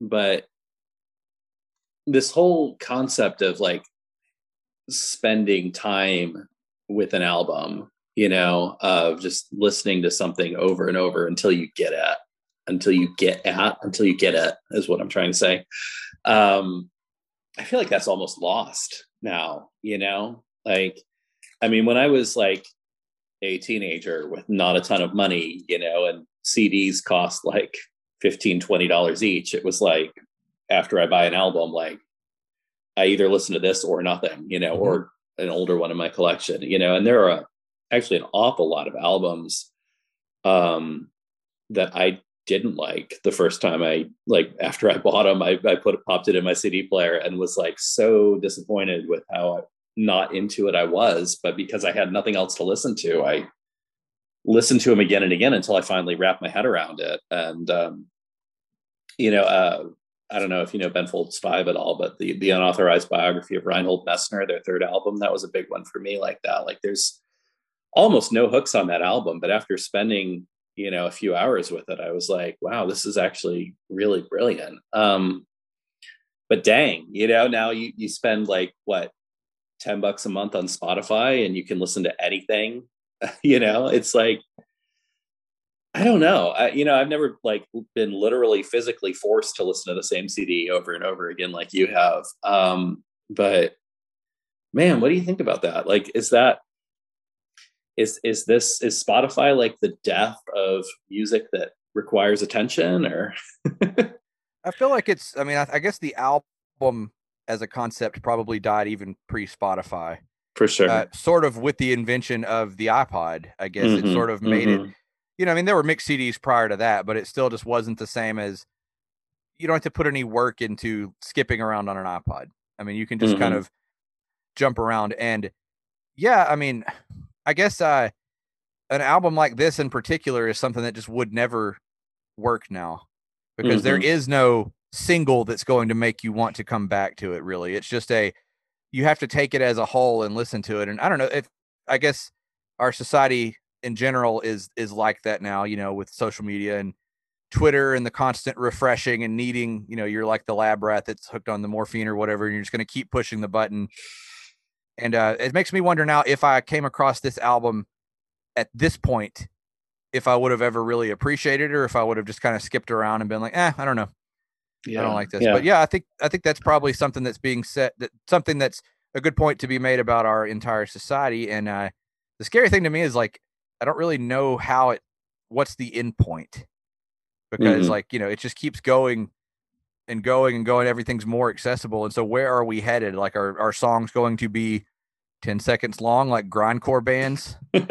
but this whole concept of like spending time with an album, you know, of just listening to something over and over until you get at, until you get at, until you get at is what I'm trying to say. Um, I feel like that's almost lost now, you know, like, I mean, when I was like a teenager with not a ton of money, you know, and C Ds cost like fifteen, twenty dollars each. It was like, after I buy an album, like I either listen to this or nothing, you know, mm-hmm. or an older one in my collection, you know, and there are actually an awful lot of albums um, that I didn't like the first time I, like, after I bought them, I, I put popped it in my C D player and was like, so disappointed with how I, not into it I was, but because I had nothing else to listen to, I listened to them again and again until I finally wrapped my head around it. And, um, you know, uh, I don't know if you know Ben Folds Five at all, but the, the unauthorized biography of Reinhold Messner, their third album, that was a big one for me like that. Like there's almost no hooks on that album, but after spending, you know, a few hours with it, I was like, wow, this is actually really brilliant. Um, but dang, you know, now you, you spend like what, ten bucks a month on Spotify and you can listen to anything, you know, it's like, I don't know. I, you know, I've never like been literally physically forced to listen to the same C D over and over again, like you have. Um, but man, what do you think about that? Like, is that, is, is this, is Spotify like the death of music that requires attention or? I feel like it's, I mean, I, I guess the album as a concept probably died even pre-Spotify. For sure. Uh, sort of with the invention of the iPod, I guess mm-hmm, it sort of made mm-hmm. it, you know, I mean, there were mixed C Ds prior to that, but it still just wasn't the same as, you don't have to put any work into skipping around on an iPod. I mean, you can just mm-hmm. kind of jump around and yeah, I mean, I guess uh, an album like this in particular is something that just would never work now because mm-hmm. there is no single that's going to make you want to come back to it. Really, it's just a, you have to take it as a whole and listen to it. And I don't know if, I guess our society in general is, is like that now, you know, with social media and Twitter and the constant refreshing and needing, you know, you're like the lab rat that's hooked on the morphine or whatever, and you're just going to keep pushing the button. And uh, it makes me wonder now if I came across this album at this point, if I would have ever really appreciated it or if I would have just kind of skipped around and been like, eh, I don't know. Yeah, I don't like this, yeah. But yeah, I think, I think that's probably something that's being said, that something that's a good point to be made about our entire society. And, uh, the scary thing to me is like, I don't really know how it, what's the end point because mm-hmm. like, you know, it just keeps going and going and going. Everything's more accessible. And so where are we headed? Like are, are songs going to be ten seconds long, like grindcore bands? I mean,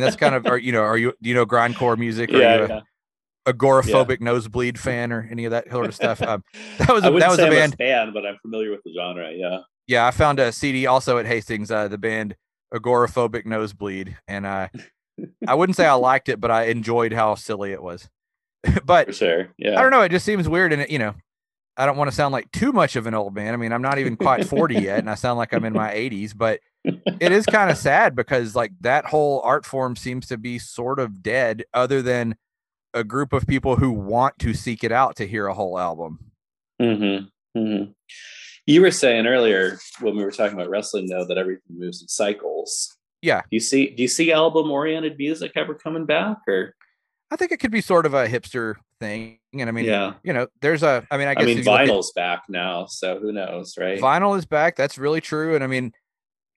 that's kind of, or, you know, are you, do you know grindcore music? Yeah, or, you know, yeah. agoraphobic yeah. nosebleed fan or any of that sort of stuff. Um, that was a, I that was say a band, I'm a fan, but I'm familiar with the genre. Yeah, yeah. I found a C D also at Hastings. Uh, the band Agoraphobic Nosebleed, and I, uh, I wouldn't say I liked it, but I enjoyed how silly it was. But for sure, yeah. I don't know. It just seems weird, and it, you know, I don't want to sound like too much of an old man. I mean, I'm not even quite forty yet, and I sound like I'm in my eighties. But it is kind of sad because like that whole art form seems to be sort of dead, other than a group of people who want to seek it out to hear a whole album. Mm-hmm. Mm-hmm. You were saying earlier when we were talking about wrestling though, that everything moves in cycles. Yeah. Do you see, do you see album oriented music ever coming back or? I think it could be sort of a hipster thing. And I mean, yeah. you know, there's a, I mean, I guess I mean, vinyl's at, back now, so who knows, right? Vinyl is back. That's really true. And I mean,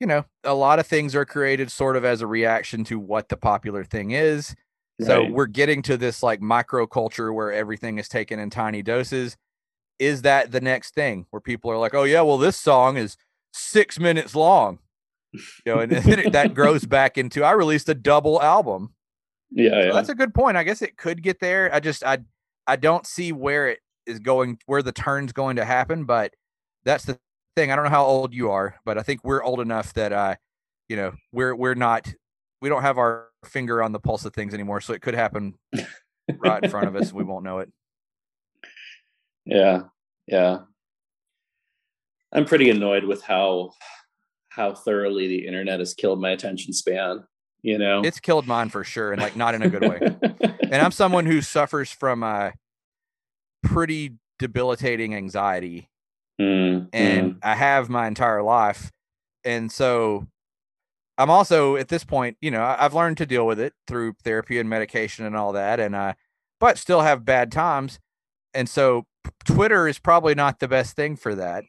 you know, a lot of things are created sort of as a reaction to what the popular thing is. So right. we're getting to this like microculture where everything is taken in tiny doses. Is that the next thing where people are like, oh yeah, well this song is six minutes long, you know, and, and then it, that grows back into, I released a double album. Yeah, so yeah. That's a good point. I guess it could get there. I just, I, I don't see where it is going, where the turn's going to happen, but that's the thing. I don't know how old you are, but I think we're old enough that, uh, you know, we're, we're not, we don't have our finger on the pulse of things anymore, so it could happen right in front of us. We won't know it. Yeah, yeah. I'm pretty annoyed with how how thoroughly the internet has killed my attention span. You know, it's killed mine for sure, and like not in a good way. And I'm someone who suffers from a pretty debilitating anxiety, mm, and mm. I have my entire life, and so. I'm also at this point, you know, I've learned to deal with it through therapy and medication and all that. And I, uh, but still have bad times. And so Twitter is probably not the best thing for that,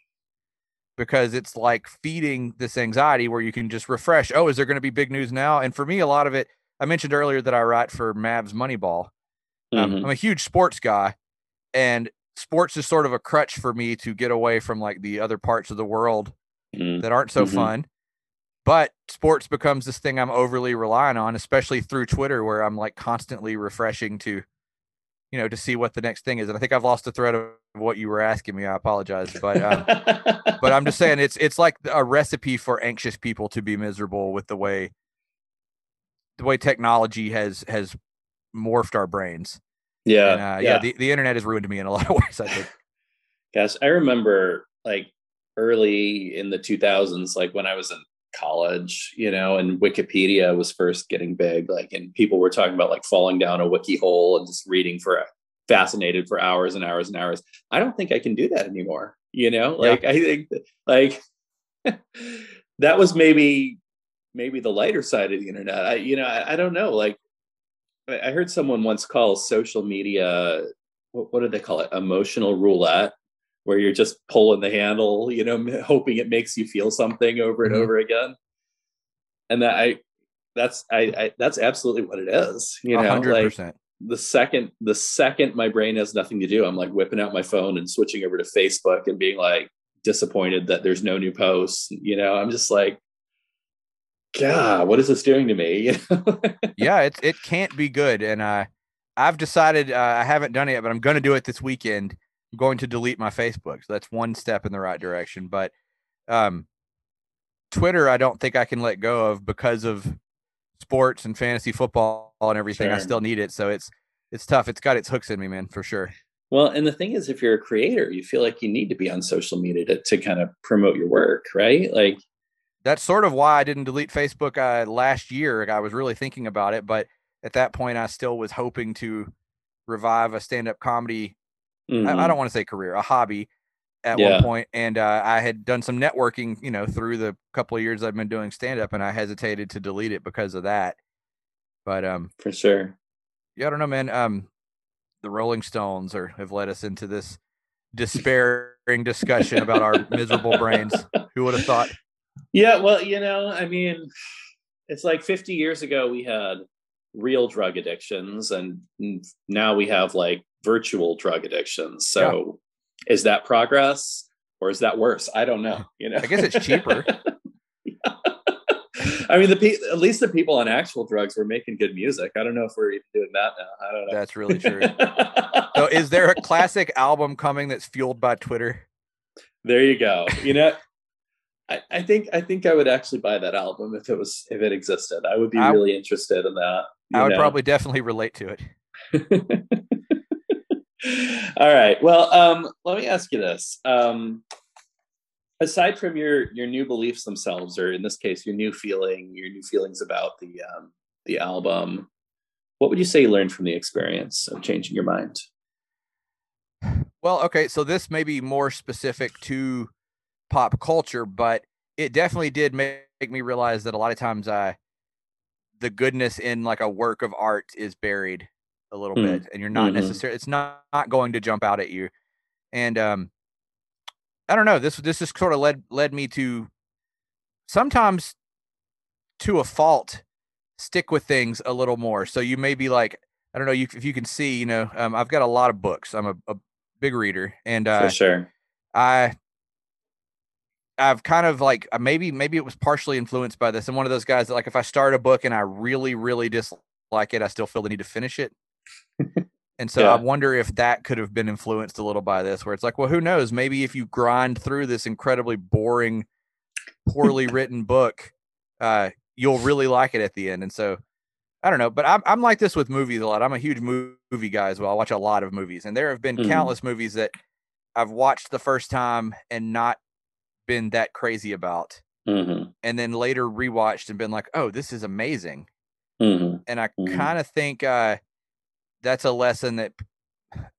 because it's like feeding this anxiety where you can just refresh. Oh, is there going to be big news now? And for me, a lot of it, I mentioned earlier that I write for MavsMoneyBall. Um, mm-hmm. I'm a huge sports guy, and sports is sort of a crutch for me to get away from like the other parts of the world mm-hmm. that aren't so mm-hmm. fun. But sports becomes this thing I'm overly relying on, especially through Twitter, where I'm like constantly refreshing to, you know, to see what the next thing is. And I think I've lost the thread of what you were asking me. I apologize, but um, but I'm just saying it's it's like a recipe for anxious people to be miserable with the way the way technology has has morphed our brains. Yeah, and, uh, yeah. yeah the, the internet has ruined me in a lot of ways, I think. Yes, I remember like early in the two thousands, like when I was in college, you know, and Wikipedia was first getting big, like, and people were talking about like falling down a wiki hole and just reading for fascinated for hours and hours and hours. I don't think I can do that anymore, you know, like yeah. I think like that was maybe maybe the lighter side of the internet. I you know I, I don't know, like I heard someone once call social media, what, what do they call it, emotional roulette, where you're just pulling the handle, you know, hoping it makes you feel something over and mm-hmm. over again. And that I, that's, I, I, that's absolutely what it is. You know, one hundred percent. Like the second, the second my brain has nothing to do, I'm like whipping out my phone and switching over to Facebook and being like disappointed that there's no new posts. You know, I'm just like, God, what is this doing to me? Yeah. It's, it can't be good. And, uh, I've decided, uh, I haven't done it yet, but I'm going to do it this weekend. Going to delete my Facebook. So that's one step in the right direction. But um, Twitter, I don't think I can let go of because of sports and fantasy football and everything. Sure. I still need it. So it's, it's tough. It's got its hooks in me, man, for sure. Well, and the thing is, if you're a creator, you feel like you need to be on social media to, to kind of promote your work, right? Like that's sort of why I didn't delete Facebook uh, last year. I was really thinking about it, but at that point I still was hoping to revive a stand-up comedy Mm-hmm. I, I don't want to say career, a hobby at yeah. one point. And uh, I had done some networking, you know, through the couple of years I've been doing stand-up, and I hesitated to delete it because of that. But um, for sure. Yeah, I don't know, man. Um, the Rolling Stones are, have led us into this despairing discussion about our miserable brains. Who would have thought? Yeah, well, you know, I mean, it's like fifty years ago we had real drug addictions, and now we have like virtual drug addictions. So yeah. Is that progress or is that worse? I don't know. You know, I guess it's cheaper. Yeah. I mean, the pe- at least the people on actual drugs were making good music. I don't know if we're even doing that now. I don't know. That's really true. So is there a classic album coming that's fueled by Twitter? There you go. You know, I, I think I think I would actually buy that album if it was if it existed. I would be I, really interested in that. I would know. Probably definitely relate to it. All right. Well, um, let me ask you this. Um, aside from your your new beliefs themselves, or in this case, your new feeling, your new feelings about the um, the album, what would you say you learned from the experience of changing your mind? Well, okay. So this may be more specific to pop culture, but it definitely did make, make me realize that a lot of times I, the goodness in like a work of art is buried a little mm. bit, and you're not mm-hmm. necessarily, it's not, not going to jump out at you. And um, I don't know, this this just sort of led led me to sometimes to a fault stick with things a little more. So you may be like, I don't know, you, if you can see, you know, um, I've got a lot of books. I'm a, a big reader, and uh, for sure, I. I've kind of like maybe maybe it was partially influenced by this. I'm one of those guys that like if I start a book and I really really dislike it, I still feel the need to finish it. And so yeah. I wonder if that could have been influenced a little by this, where it's like, well, who knows? Maybe if you grind through this incredibly boring, poorly written book, uh, you'll really like it at the end. And so I don't know, but I'm I'm like this with movies a lot. I'm a huge movie guy as well. I watch a lot of movies, and there have been mm. countless movies that I've watched the first time and not been that crazy about mm-hmm. and then later rewatched and been like, oh, this is amazing. Mm-hmm. And I mm-hmm. kind of think uh that's a lesson that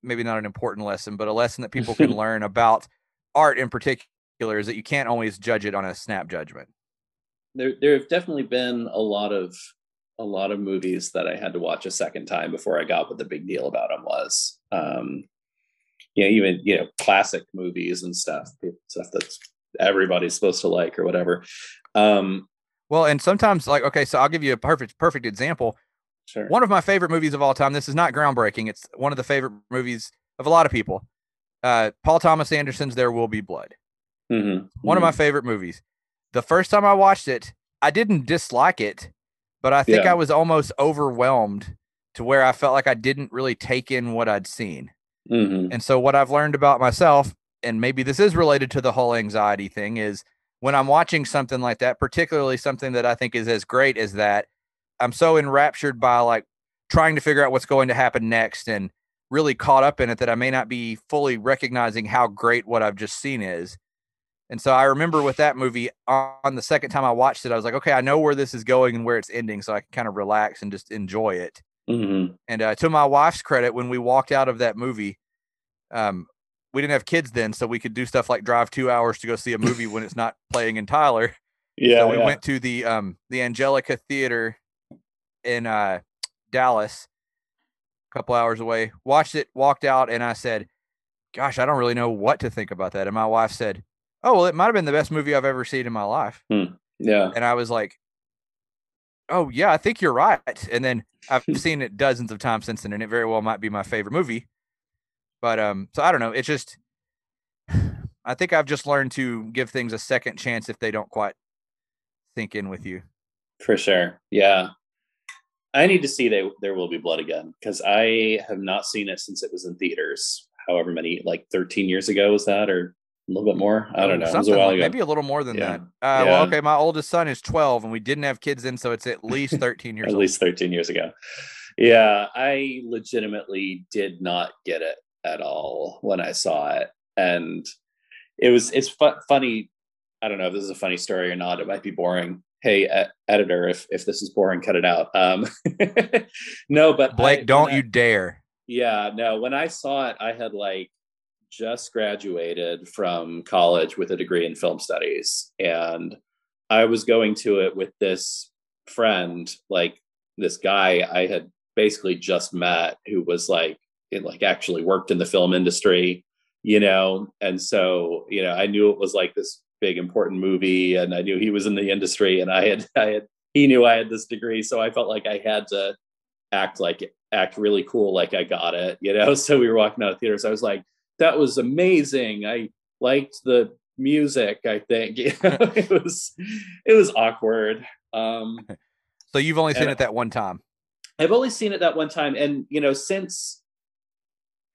maybe not an important lesson, but a lesson that people can learn about art in particular, is that you can't always judge it on a snap judgment. There there have definitely been a lot of a lot of movies that I had to watch a second time before I got what the big deal about them was. Um you know, even, you know, classic movies and stuff, stuff that's everybody's supposed to like or whatever. Um, well, and sometimes like, okay, so I'll give you a perfect, perfect example. Sure. One of my favorite movies of all time. This is not groundbreaking. It's one of the favorite movies of a lot of people. Uh, Paul Thomas Anderson's There Will Be Blood. Mm-hmm. One mm-hmm. of my favorite movies. The first time I watched it, I didn't dislike it, but I think yeah. I was almost overwhelmed to where I felt like I didn't really take in what I'd seen. Mm-hmm. And so what I've learned about myself, and maybe this is related to the whole anxiety thing, is when I'm watching something like that, particularly something that I think is as great as that, I'm so enraptured by like trying to figure out what's going to happen next and really caught up in it that I may not be fully recognizing how great what I've just seen is. And so I remember with that movie, on the second time I watched it, I was like, okay, I know where this is going and where it's ending, so I can kind of relax and just enjoy it. Mm-hmm. And uh, to my wife's credit, when we walked out of that movie, um, we didn't have kids then, so we could do stuff like drive two hours to go see a movie when it's not playing in Tyler. Yeah, so we yeah. went to the um, the Angelica Theater in uh, Dallas, a couple hours away, watched it, walked out, and I said, gosh, I don't really know what to think about that. And my wife said, oh, well, it might have been the best movie I've ever seen in my life. Hmm. Yeah. And I was like, oh, yeah, I think you're right. And then I've seen it dozens of times since then, and it very well might be my favorite movie. But um, so I don't know. It's just, I think I've just learned to give things a second chance if they don't quite sink in with you. For sure. Yeah. I need to see they, There Will Be Blood again, because I have not seen it since it was in theaters, however many, like thirteen years ago was that, or a little bit more? I don't know. It was a while ago. Maybe a little more than yeah. that. Uh, yeah. Well, okay, my oldest son is twelve, and we didn't have kids then, so it's at least thirteen years ago. At old. least thirteen years ago. Yeah, I legitimately did not get it at all when I saw it. And it was, it's fu- funny. I don't know if this is a funny story or not. It might be boring. Hey, uh, editor, if if this is boring, cut it out. Um, no, but Blake, I, don't I, you dare. Yeah, no. When I saw it, I had like, just graduated from college with a degree in film studies. And I was going to it with this friend, like this guy I had basically just met who was like, it like actually worked in the film industry, you know? And so, you know, I knew it was like this big, important movie, and I knew he was in the industry, and I had, I had, he knew I had this degree. So I felt like I had to act like, act really cool. Like I got it, you know? So we were walking out of theaters. So I was like, that was amazing. I liked the music, I think. You know, it was it was awkward. Um, so you've only seen it that one time. I've only seen it that one time. And, you know, since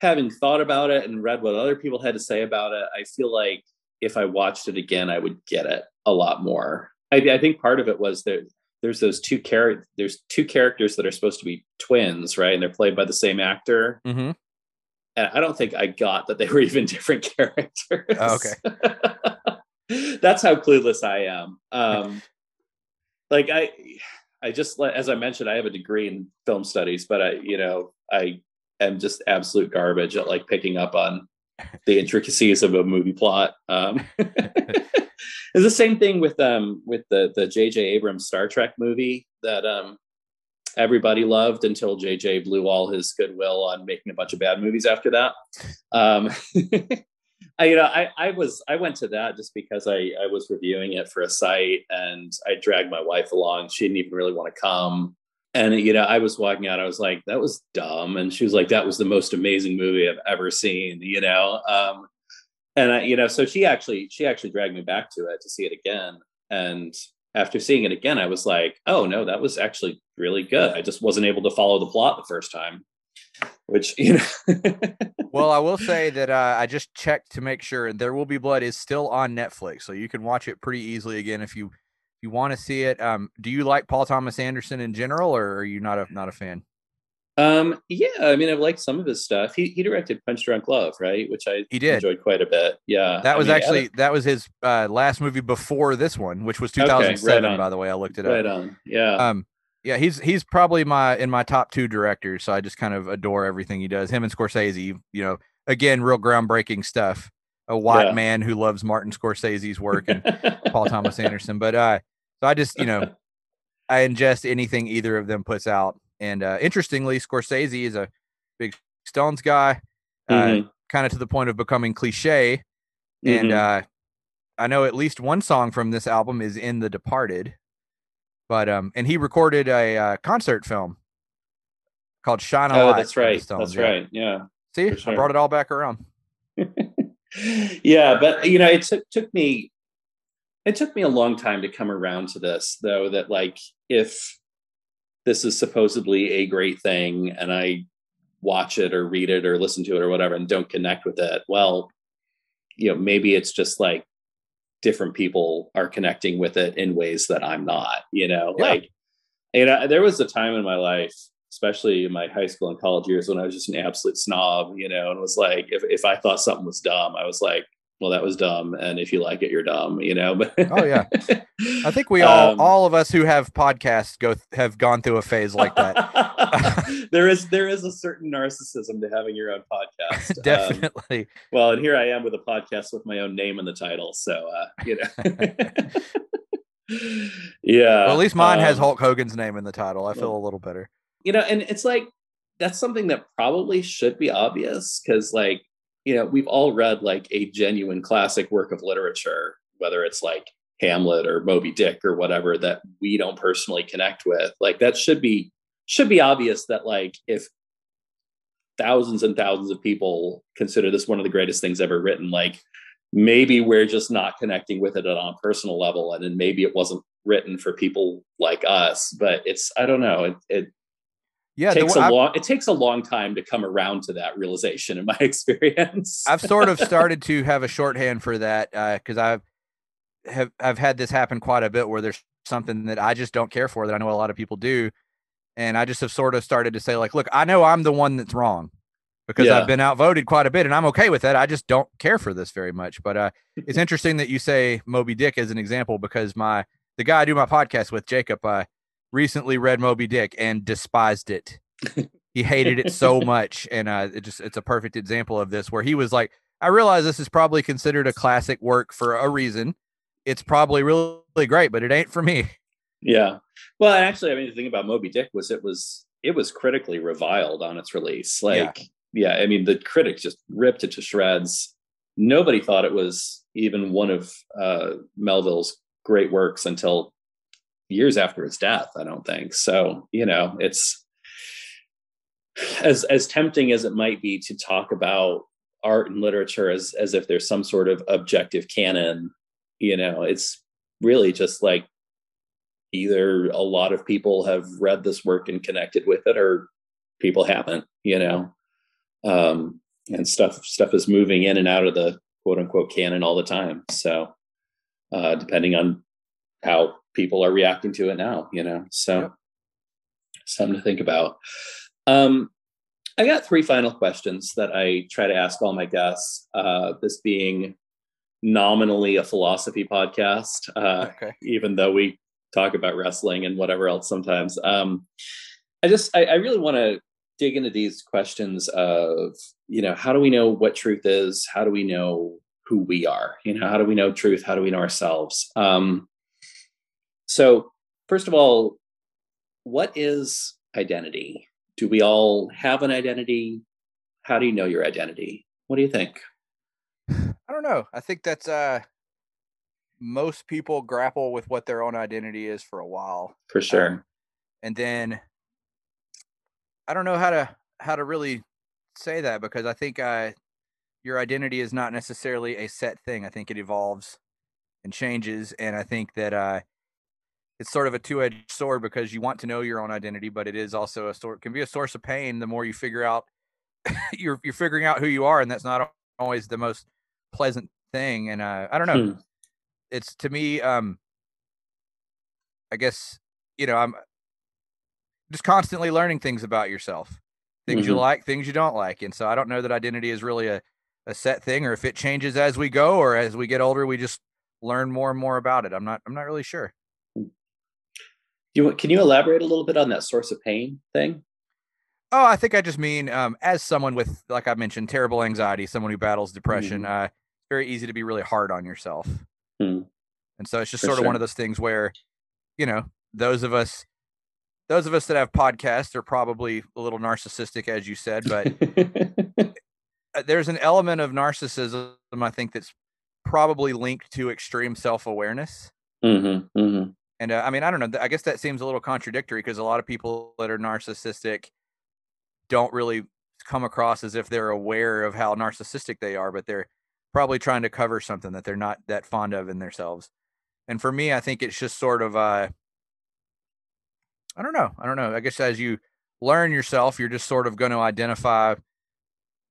having thought about it and read what other people had to say about it, I feel like if I watched it again, I would get it a lot more. I, I think part of it was that there's those two char- there's two characters that are supposed to be twins, right? And they're played by the same actor. Mm-hmm. And I don't think I got that they were even different characters. Oh, okay. That's how clueless I am. Um, like I, I just, as I mentioned, I have a degree in film studies, but I, you know, I am just absolute garbage at like picking up on the intricacies of a movie plot. Um, it's the same thing with, um, with the, the J J Abrams Star Trek movie that, um, everybody loved until J J blew all his goodwill on making a bunch of bad movies after that. Um, I, you know, I, I was, I went to that just because I, I was reviewing it for a site, and I dragged my wife along. She didn't even really want to come. And, you know, I was walking out, I was like, that was dumb. And she was like, that was the most amazing movie I've ever seen, you know? Um, and I, you know, so she actually, she actually dragged me back to it to see it again. And after seeing it again, I was like, oh no, that was actually really good. I just wasn't able to follow the plot the first time, which, you know. Well, I will say that uh, I just checked to make sure There Will Be Blood is still on Netflix, so you can watch it pretty easily again if you if you want to see it. Um, do you like Paul Thomas Anderson in general, or are you not a not a fan? Um, yeah, I mean, I've liked some of his stuff. He he directed Punch Drunk Love, right? Which I he did. enjoyed quite a bit. Yeah, that was I mean, actually that was his uh, last movie before this one, which was two thousand seven. Okay, right by the way, I looked it right up. Right on. Yeah. Um, yeah, he's he's probably my in my top two directors. So I just kind of adore everything he does. Him and Scorsese, you know, again, real groundbreaking stuff. A white yeah. man who loves Martin Scorsese's work and Paul Thomas Anderson. But uh, so I just you know, I ingest anything either of them puts out. And uh, interestingly, Scorsese is a big Stones guy. Uh, mm-hmm. kind of to the point of becoming cliche. Mm-hmm. And uh, I know at least one song from this album is in The Departed. But um, and he recorded a uh, concert film called Shine a Light. Oh, that's right. That's right. Yeah. See, sure. I brought it all back around. Yeah, but you know, it took took me it took me a long time to come around to this, though. That like, if this is supposedly a great thing, and I watch it or read it or listen to it or whatever, and don't connect with it, well, you know, maybe it's just like different people are connecting with it in ways that I'm not. You know, yeah. like you know, there was a time in my life, especially in my high school and college years, when I was just an absolute snob, you know, and was like, if, if I thought something was dumb, I was like, well, that was dumb. And if you like it, you're dumb, you know? Oh yeah. I think we all, um, all of us who have podcasts go, have gone through a phase like that. there is, there is a certain narcissism to having your own podcast. Definitely. Um, well, and here I am with a podcast with my own name in the title. So, uh, you know, yeah. Well, at least mine um, has Hulk Hogan's name in the title. I feel yeah. a little better. You know, and it's like, that's something that probably should be obvious because, like, you know, we've all read like a genuine classic work of literature, whether it's like Hamlet or Moby Dick or whatever that we don't personally connect with. Like that should be should be obvious that like if thousands and thousands of people consider this one of the greatest things ever written, like maybe we're just not connecting with it on a personal level. And then maybe it wasn't written for people like us, but it's, I don't know, it, it Yeah, it takes, the, a long, it takes a long time to come around to that realization in my experience. I've sort of started to have a shorthand for that because uh, I've have, I've had this happen quite a bit where there's something that I just don't care for that I know a lot of people do. And I just have sort of started to say, like, look, I know I'm the one that's wrong because yeah. I've been outvoted quite a bit and I'm okay with that. I just don't care for this very much. But uh, it's interesting that you say Moby Dick as an example because my the guy I do my podcast with, Jacob, uh, recently read Moby Dick and despised it. He hated it so much. And uh, it just, it's a perfect example of this where he was like, I realize this is probably considered a classic work for a reason. It's probably really, really great, but it ain't for me. Yeah. Well, actually, I mean, the thing about Moby Dick was it was, it was critically reviled on its release. Like, yeah, yeah I mean, the critics just ripped it to shreds. Nobody thought it was even one of uh, Melville's great works until years after his death, I don't think. So, you know, it's as as tempting as it might be to talk about art and literature as as if there's some sort of objective canon, you know, it's really just like either a lot of people have read this work and connected with it or people haven't, you know. Um and stuff stuff is moving in and out of the quote unquote canon all the time. So uh depending on how people are reacting to it now, you know, so yep. Something to think about. Um, I got three final questions that I try to ask all my guests, uh, this being nominally a philosophy podcast, uh, okay. even though we talk about wrestling and whatever else sometimes. Um, I just, I, I really want to dig into these questions of, you know, how do we know what truth is? How do we know who we are? You know, how do we know truth? How do we know ourselves? Um, So first of all, what is identity? Do we all have an identity? How do you know your identity? What do you think? I don't know. I think that's uh, most people grapple with what their own identity is for a while. For sure. Um, and then I don't know how to how to really say that because I think uh, your identity is not necessarily a set thing. I think it evolves and changes. And I think that uh, it's sort of a two-edged sword because you want to know your own identity, but it is also a sort can be a source of pain. The more you figure out you're, you're figuring out who you are. And that's not always the most pleasant thing. And uh, I don't know. Hmm. It's to me, um, I guess, you know, I'm just constantly learning things about yourself, things mm-hmm. you like, things you don't like. And so I don't know that identity is really a, a set thing or if it changes as we go, or as we get older, we just learn more and more about it. I'm not, I'm not really sure. You, can you elaborate a little bit on that source of pain thing? Oh, I think I just mean um, as someone with, like I mentioned, terrible anxiety, someone who battles depression, mm. uh, very easy to be really hard on yourself. Mm. And so it's just For sort sure. of one of those things where, you know, those of us, those of us that have podcasts are probably a little narcissistic, as you said, but there's an element of narcissism, I think, that's probably linked to extreme self-awareness. Mm-hmm, mm-hmm. And uh, I mean, I don't know. I guess that seems a little contradictory because a lot of people that are narcissistic don't really come across as if they're aware of how narcissistic they are, but they're probably trying to cover something that they're not that fond of in themselves. And for me, I think it's just sort of, uh, I don't know. I don't know. I guess as you learn yourself, you're just sort of going to identify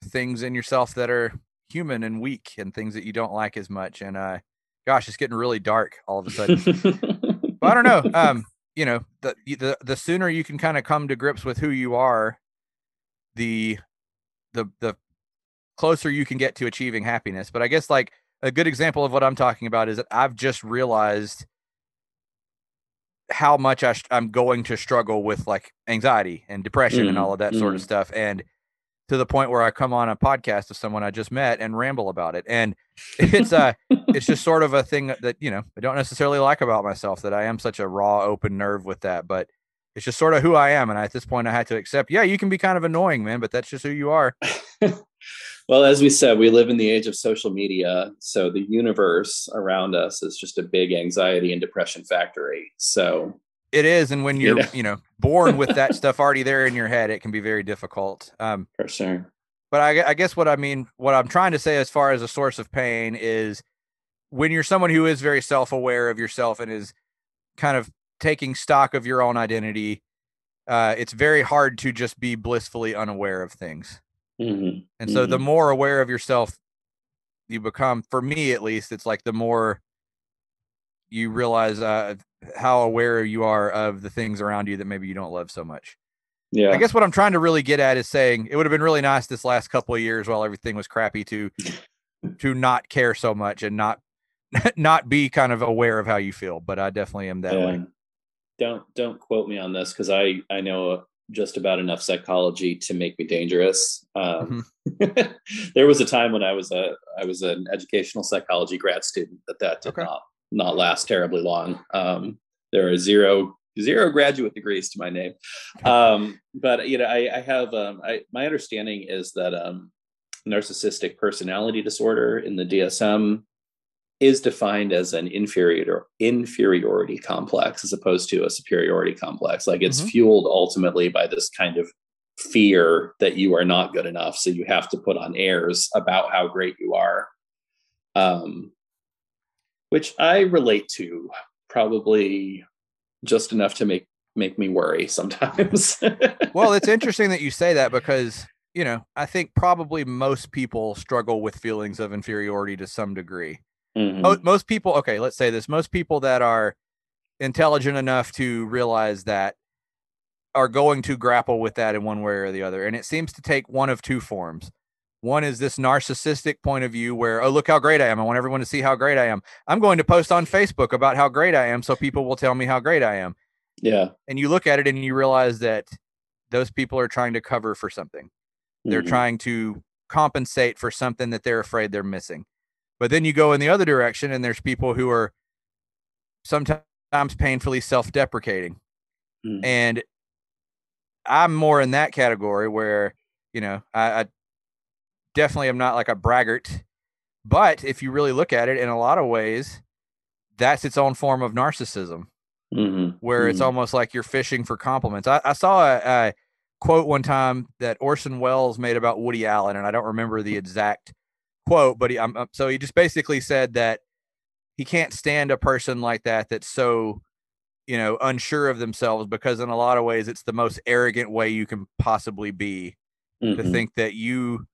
things in yourself that are human and weak and things that you don't like as much. And, uh, gosh, it's getting really dark all of a sudden. But I don't know. Um, you know, the, the, the sooner you can kind of come to grips with who you are, the, the, the closer you can get to achieving happiness. But I guess like a good example of what I'm talking about is that I've just realized how much I sh- I'm going to struggle with like anxiety and depression mm-hmm. and all of that mm-hmm. sort of stuff. And to the point where I come on a podcast of someone I just met and ramble about it. And it's uh, it's just sort of a thing that, you know, I don't necessarily like about myself, that I am such a raw, open nerve with that, but it's just sort of who I am. And at this point I had to accept, yeah, you can be kind of annoying, man, but that's just who you are. Well, as we said, we live in the age of social media. So the universe around us is just a big anxiety and depression factory. So it is. And when you're, you know, you know born with that stuff already there in your head, it can be very difficult. Um, For sure. But I, I guess what I mean, what I'm trying to say as far as a source of pain is when you're someone who is very self-aware of yourself and is kind of taking stock of your own identity, uh, it's very hard to just be blissfully unaware of things. Mm-hmm. And so mm-hmm. the more aware of yourself you become, for me at least, it's like the more you realize uh, how aware you are of the things around you that maybe you don't love so much. Yeah. I guess what I'm trying to really get at is saying it would have been really nice this last couple of years while everything was crappy to to not care so much and not not be kind of aware of how you feel. But I definitely am that yeah. way. Don't don't quote me on this because I, I know a, just about enough psychology to make me dangerous. Um, mm-hmm. There was a time when I was a, I was an educational psychology grad student, but that did okay. not, not last terribly long. Um, there are zero, zero graduate degrees to my name. Um, but you know, I, I have, um, I, my understanding is that um, narcissistic personality disorder in the D S M is defined as an inferior inferiority complex as opposed to a superiority complex. Like it's mm-hmm. fueled ultimately by this kind of fear that you are not good enough. So you have to put on airs about how great you are. Um, which I relate to probably just enough to make, make me worry sometimes. Well, it's interesting that you say that because, you know, I think probably most people struggle with feelings of inferiority to some degree. Mm-hmm. Most people, okay, let's say this. Most people that are intelligent enough to realize that are going to grapple with that in one way or the other. And it seems to take one of two forms. One is this narcissistic point of view where, oh, look how great I am. I want everyone to see how great I am. I'm going to post on Facebook about how great I am so people will tell me how great I am. Yeah. And you look at it and you realize that those people are trying to cover for something. Mm-hmm. They're trying to compensate for something that they're afraid they're missing. But then you go in the other direction and there's people who are sometimes painfully self-deprecating. Mm. And I'm more in that category where, you know, I, I definitely am not like a braggart. But if you really look at it in a lot of ways, that's its own form of narcissism, mm-hmm. where mm-hmm. it's almost like you're fishing for compliments. I, I saw a, a quote one time that Orson Welles made about Woody Allen, and I don't remember the exact quote, but he, um, so he just basically said that he can't stand a person like that that's so, you know, unsure of themselves, because in a lot of ways it's the most arrogant way you can possibly be mm-hmm. to think that you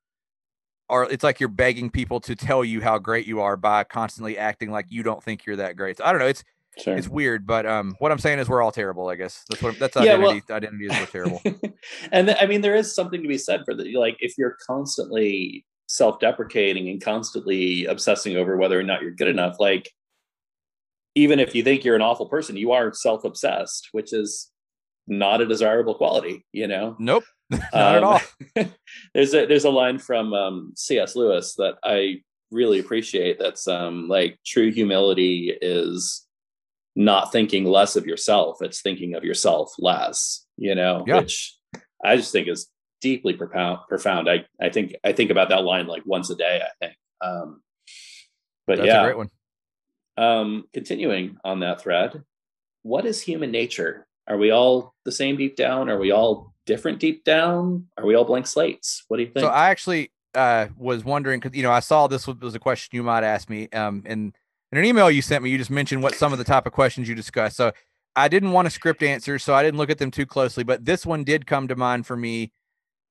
are. It's like you're begging people to tell you how great you are by constantly acting like you don't think you're that great. So I don't know. It's sure. It's weird, but um, what I'm saying is we're all terrible, I guess. That's what that's yeah, identity. Well, identity is we're terrible. And th- I mean, there is something to be said for that. Like if you're constantly self-deprecating and constantly obsessing over whether or not you're good enough, like even if you think you're an awful person, you are self-obsessed, which is not a desirable quality, you know? Nope. Not um, at all. there's a, there's a line from um, C S Lewis that I really appreciate. That's um, like true humility is not thinking less of yourself. It's thinking of yourself less, you know, yeah. which I just think is deeply profound. Profound. I, I think I think about that line like once a day, I think. Um, but That's yeah, a great one. Um, continuing on that thread, what is human nature? Are we all the same deep down? Are we all different deep down? Are we all blank slates? What do you think? So I actually uh, was wondering, because, you know, I saw this was a question you might ask me. Um, and in an email you sent me, you just mentioned what some of the type of questions you discussed. So I didn't want to script answers, so I didn't look at them too closely, but this one did come to mind for me.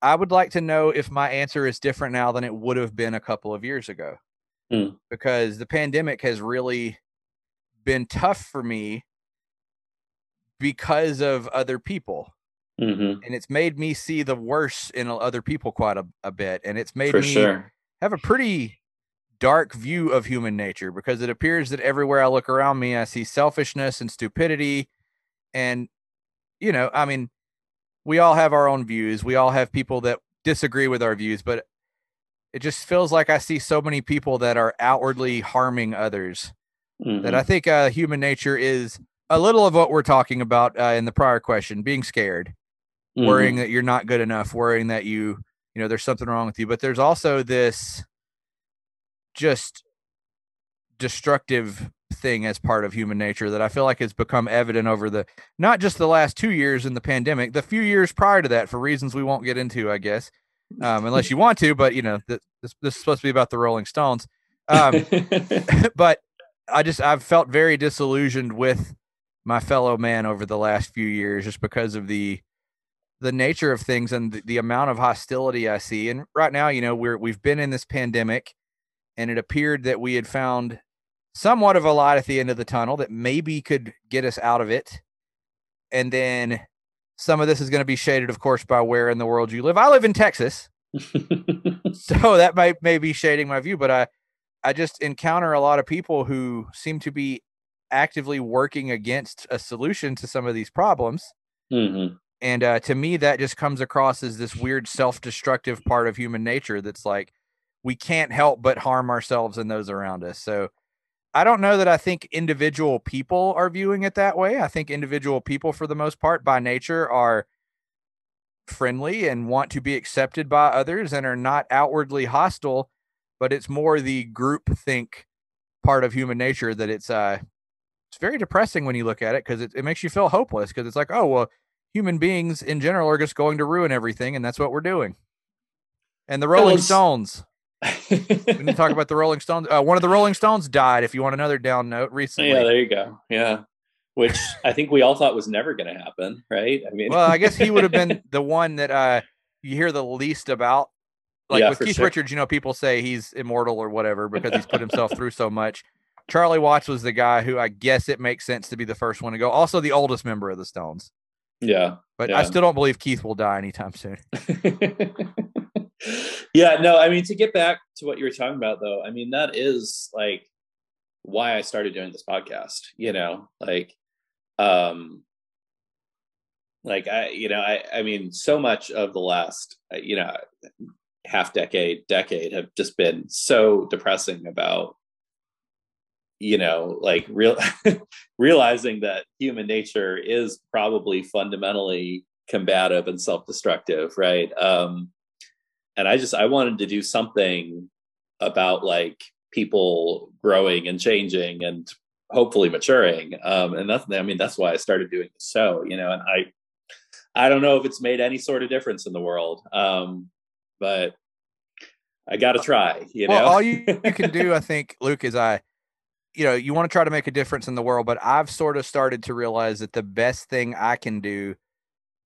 I would like to know if my answer is different now than it would have been a couple of years ago, mm. because the pandemic has really been tough for me because of other people. Mm-hmm. And it's made me see the worst in other people quite a, a bit. And it's made for me sure. have a pretty dark view of human nature, because it appears that everywhere I look around me, I see selfishness and stupidity. And, you know, I mean, we all have our own views. We all have people that disagree with our views, but it just feels like I see so many people that are outwardly harming others mm-hmm. that I think uh, human nature is a little of what we're talking about uh, in the prior question, being scared. Mm-hmm. Worrying that you're not good enough, worrying that you, you know, there's something wrong with you. But there's also this just destructive thing as part of human nature that I feel like has become evident over the, not just the last two years in the pandemic, the few years prior to that, for reasons we won't get into, I guess, um, unless you want to. But, you know, th- this, this is supposed to be about the Rolling Stones. Um, but I just, I've felt very disillusioned with my fellow man over the last few years, just because of the, the nature of things and the, the amount of hostility I see. And right now, you know, we're, we've been in this pandemic, and it appeared that we had found somewhat of a light at the end of the tunnel that maybe could get us out of it. And then some of this is going to be shaded, of course, by where in the world you live. I live in Texas, so that might, may be shading my view, but I, I just encounter a lot of people who seem to be actively working against a solution to some of these problems. Mm-hmm. And uh, to me, that just comes across as this weird self-destructive part of human nature that's like, we can't help but harm ourselves and those around us. So I don't know that I think individual people are viewing it that way. I think individual people, for the most part, by nature, are friendly and want to be accepted by others and are not outwardly hostile, but it's more the groupthink part of human nature that it's, uh, it's very depressing when you look at it, because it, it makes you feel hopeless, because it's like, oh, well, human beings in general are just going to ruin everything, and that's what we're doing. And the Rolling Stones. We didn't talk about the Rolling Stones. Uh, one of the Rolling Stones died, if you want another down note, recently. Yeah, there you go. Yeah. Which I think we all thought was never going to happen, right? I mean, well, I guess he would have been the one that uh, you hear the least about. Like yeah, with Keith sure. Richards, you know, people say he's immortal or whatever because he's put himself through so much. Charlie Watts was the guy who, I guess it makes sense to be the first one to go. Also the oldest member of the Stones. Yeah. But yeah. I still don't believe Keith will die anytime soon. Yeah, no, I mean, to get back to what you were talking about, though, I mean, that is like why I started doing this podcast, you know, like, um, like I, you know, I, I mean, so much of the last, you know, half decade, decade have just been so depressing about, you know, like real realizing that human nature is probably fundamentally combative and self-destructive. Right. Um, and I just, I wanted to do something about like people growing and changing and hopefully maturing. Um, and that's, I mean, that's why I started doing this show, you know, and I, I don't know if it's made any sort of difference in the world. Um, but I got to try, you well, know, all you, you can do, I think, Luke, is I, you know, you want to try to make a difference in the world, but I've sort of started to realize that the best thing I can do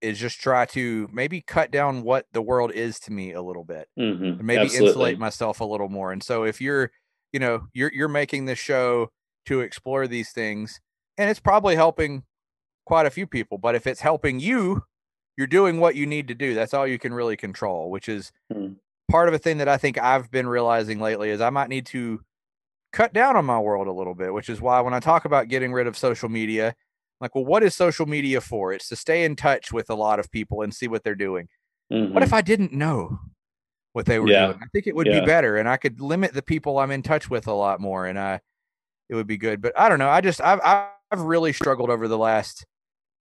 is just try to maybe cut down what the world is to me a little bit, mm-hmm. and maybe Absolutely. insulate myself a little more. And so if you're, you know, you're, you're making this show to explore these things, and it's probably helping quite a few people, but if it's helping you, you're doing what you need to do. That's all you can really control, which is mm-hmm. part of a thing that I think I've been realizing lately is I might need to cut down on my world a little bit, which is why when I talk about getting rid of social media, I'm like, well, what is social media for? It's to stay in touch with a lot of people and see what they're doing. Mm-hmm. What if I didn't know what they were yeah. doing? I think it would yeah. be better, and I could limit the people I'm in touch with a lot more, and I, it would be good. But I don't know. I just, I've, I've really struggled over the last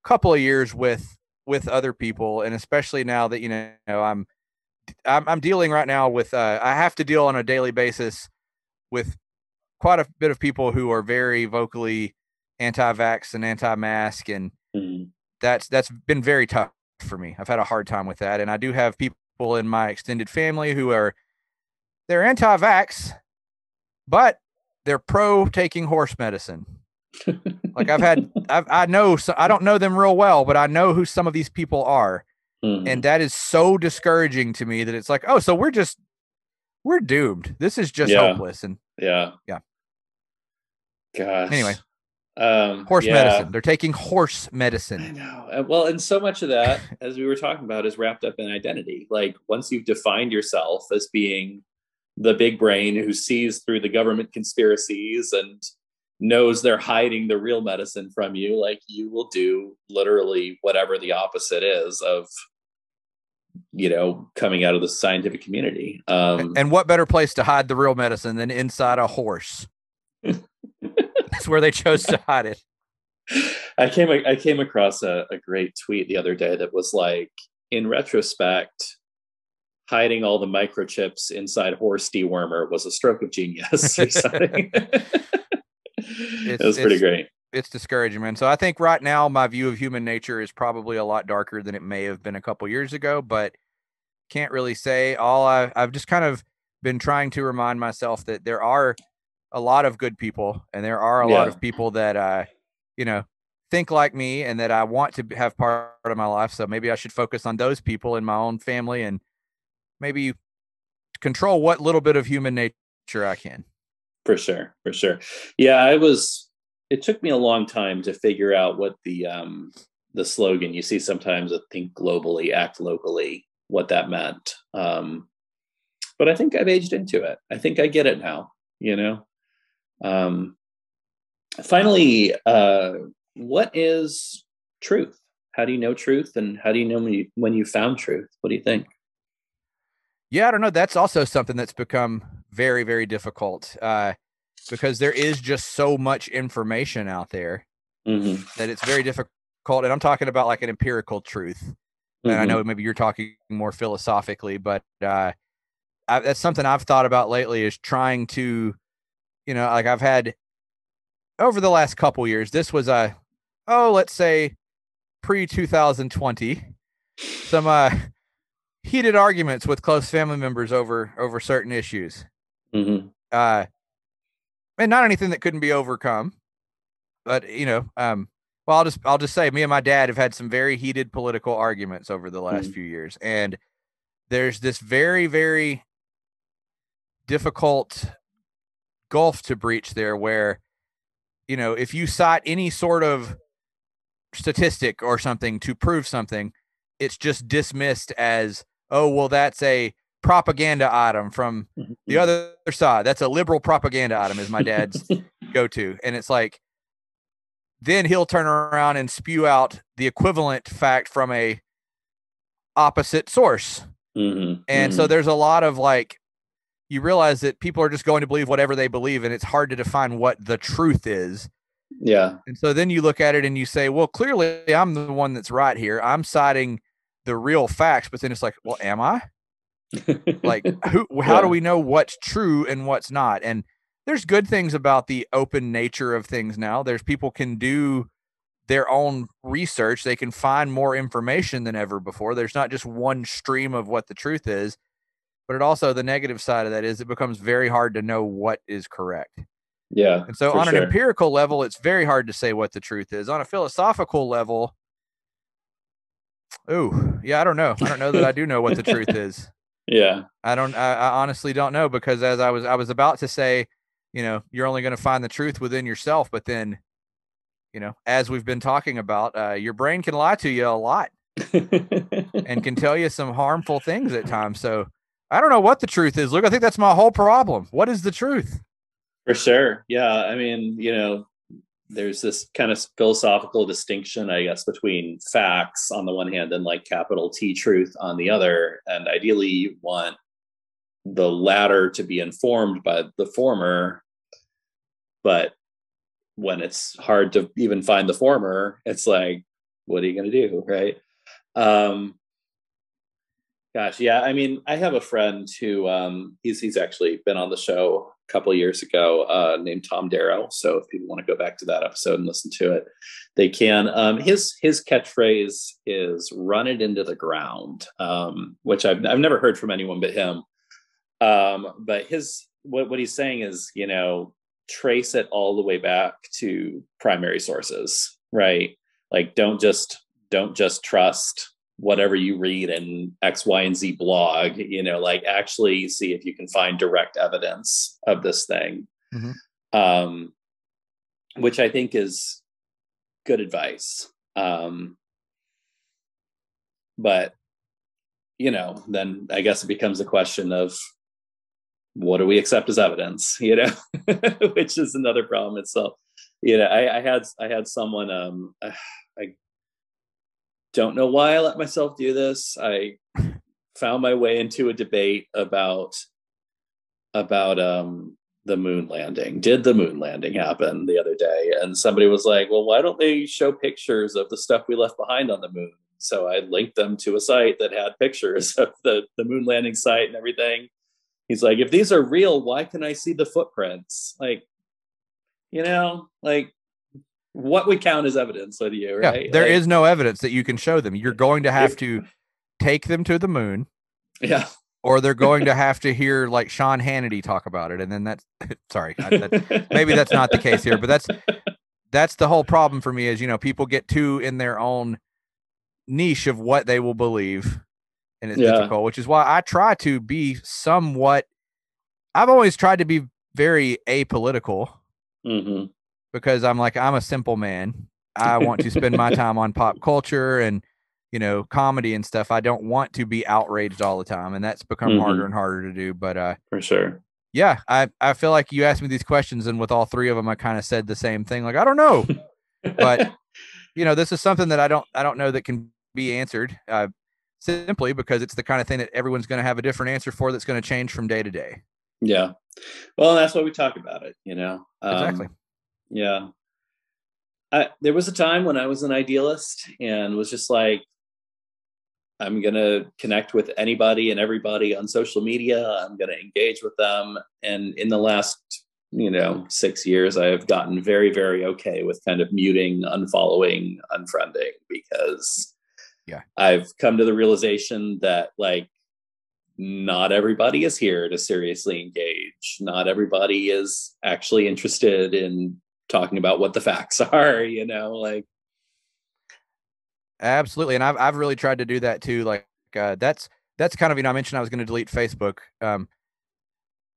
couple of years with, with other people. And especially now that, you know, I'm, I'm, I'm dealing right now with, uh, I have to deal on a daily basis with quite a bit of people who are very vocally anti-vax and anti-mask. And mm-hmm. that's, that's been very tough for me. I've had a hard time with that. And I do have people in my extended family who are, they're anti-vax, but they're pro taking horse medicine. Like I've had, I've, I know, so I don't know them real well, but I know who some of these people are. Mm-hmm. And that is so discouraging to me that it's like, oh, so we're just, we're doomed. This is just yeah. hopeless. And yeah. Yeah. Gosh. Anyway. Um, horse yeah. medicine. They're taking horse medicine. I know. Well, and so much of that, as we were talking about, is wrapped up in identity. Like once you've defined yourself as being the big brain who sees through the government conspiracies and knows they're hiding the real medicine from you, like you will do literally whatever the opposite is of, you know, coming out of the scientific community. Um, and what better place to hide the real medicine than inside a horse? That's where they chose to hide it. I came, I came across a, a great tweet the other day that was like, in retrospect, hiding all the microchips inside horse dewormer was a stroke of genius or something. It's, it was pretty it's, great. It's discouraging, man. So I think right now my view of human nature is probably a lot darker than it may have been a couple years ago, but can't really say. All I, I've just kind of been trying to remind myself that there are a lot of good people and there are a yeah. lot of people that, uh, you know, think like me and that I want to have part of my life. So maybe I should focus on those people in my own family and maybe control what little bit of human nature I can. For sure. For sure. Yeah. I was, it took me a long time to figure out what the, um, the slogan you see sometimes, of think globally, act locally, what that meant. Um, but I think I've aged into it. I think I get it now, you know? Um, finally, uh, what is truth? How do you know truth? And how do you know when you, when you found truth? What do you think? Yeah, I don't know. That's also something that's become very, very difficult uh, because there is just so much information out there mm-hmm. that it's very difficult. And I'm talking about like an empirical truth. Mm-hmm. And I know maybe you're talking more philosophically, but uh, I, that's something I've thought about lately is trying to, you know, like I've had over the last couple years, this was a, oh, let's say pre twenty twenty, some, uh, heated arguments with close family members over over certain issues, mm-hmm. uh, and not anything that couldn't be overcome. But you know, um, well, I'll just I'll just say, me and my dad have had some very heated political arguments over the last mm-hmm. few years, and there's this very very difficult gulf to breach there, where you know if you cite any sort of statistic or something to prove something, it's just dismissed as, oh, well, that's a propaganda item from the other side. That's a liberal propaganda item, is my dad's go-to. And it's like, then he'll turn around and spew out the equivalent fact from a opposite source. Mm-hmm. And mm-hmm. so there's a lot of like, you realize that people are just going to believe whatever they believe, and it's hard to define what the truth is. Yeah. And so then you look at it and you say, well, clearly I'm the one that's right here. I'm citing the real facts, but then it's like, well, am I? Like, who, how yeah. do we know what's true and what's not? And there's good things about the open nature of things now. There's people can do their own research. They can find more information than ever before. There's not just one stream of what the truth is, but it also, the negative side of that is it becomes very hard to know what is correct. Yeah. And so on sure. an empirical level, it's very hard to say what the truth is. On a philosophical level, ooh, yeah, I don't know. I don't know that I do know what the truth is. Yeah. I don't I, I honestly don't know, because as I was I was about to say, you know, you're only going to find the truth within yourself, but then, you know, as we've been talking about, uh, your brain can lie to you a lot and can tell you some harmful things at times. So I don't know what the truth is. Look, I think that's my whole problem. What is the truth? For sure. Yeah. I mean, you know, there's this kind of philosophical distinction, I guess, between facts on the one hand and like capital T truth on the other. And ideally, you want the latter to be informed by the former. But when it's hard to even find the former, it's like, what are you going to do? Right. Um, gosh, yeah. I mean, I have a friend who um, he's he's actually been on the show a couple of years ago, uh, named Tom Darrow. So if people want to go back to that episode and listen to it, they can. Um, his his catchphrase is "Run it into the ground," um, which I've I've never heard from anyone but him. Um, but his what what he's saying is, you know, trace it all the way back to primary sources, right? Like, don't just don't just trust whatever you read in X, Y, and Z blog, you know, like actually see if you can find direct evidence of this thing, mm-hmm. um, which I think is good advice. Um, but, you know, then I guess it becomes a question of what do we accept as evidence, you know, which is another problem itself. You know, I, I had, I had someone, um, I, don't know why I let myself do this. I found my way into a debate about about um, the moon landing. Did the moon landing happen the other day? And somebody was like, well, why don't they show pictures of the stuff we left behind on the moon? So I linked them to a site that had pictures of the, the moon landing site and everything. He's like, if these are real, why can I see the footprints? Like, you know, like, what we count as evidence with you, right? Yeah, there like, is no evidence that you can show them. You're going to have to take them to the moon. Yeah. Or they're going to have to hear like Sean Hannity talk about it. And then that's, sorry, that's, maybe that's not the case here, but that's, that's the whole problem for me is, you know, people get too in their own niche of what they will believe. And it's yeah. difficult, which is why I try to be somewhat, I've always tried to be very apolitical. Mm-hmm. Because I'm like, I'm a simple man. I want to spend my time on pop culture and, you know, comedy and stuff. I don't want to be outraged all the time. And that's become mm-hmm. harder and harder to do. But uh, for sure. Yeah. I, I feel like you asked me these questions and with all three of them, I kind of said the same thing. Like, I don't know. But, you know, this is something that I don't I don't know that can be answered uh, simply because it's the kind of thing that everyone's going to have a different answer for that's going to change from day to day. Yeah. Well, that's why we talk about it, you know. Um, exactly. Yeah. I, there was a time when I was an idealist and was just like, I'm going to connect with anybody and everybody on social media. I'm going to engage with them. And in the last, you know, six years, I have gotten very, very okay with kind of muting, unfollowing, unfriending, because yeah, I've come to the realization that like, not everybody is here to seriously engage. Not everybody is actually interested in talking about what the facts are, you know, like. Absolutely. And I've, I've really tried to do that too. Like, uh, that's, that's kind of, you know, I mentioned I was going to delete Facebook. Um,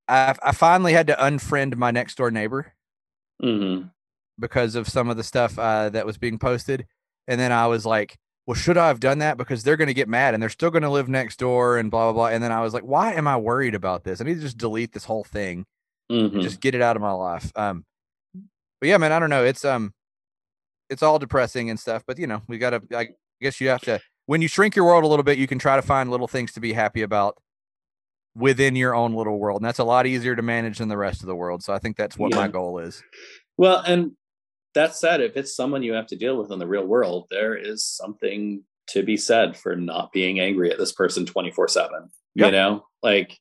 I, I finally had to unfriend my next door neighbor mm-hmm. because of some of the stuff, uh, that was being posted. And then I was like, well, should I have done that? Because they're going to get mad and they're still going to live next door and blah, blah, blah. And then I was like, why am I worried about this? I need to just delete this whole thing mm-hmm. and just get it out of my life. Um, But yeah, man, I don't know. It's um, it's all depressing and stuff. But, you know, we got to, I guess you have to, when you shrink your world a little bit, you can try to find little things to be happy about within your own little world. And that's a lot easier to manage than the rest of the world. So I think that's what yeah. my goal is. Well, and that said, if it's someone you have to deal with in the real world, there is something to be said for not being angry at this person twenty-four seven, yep. you know, like.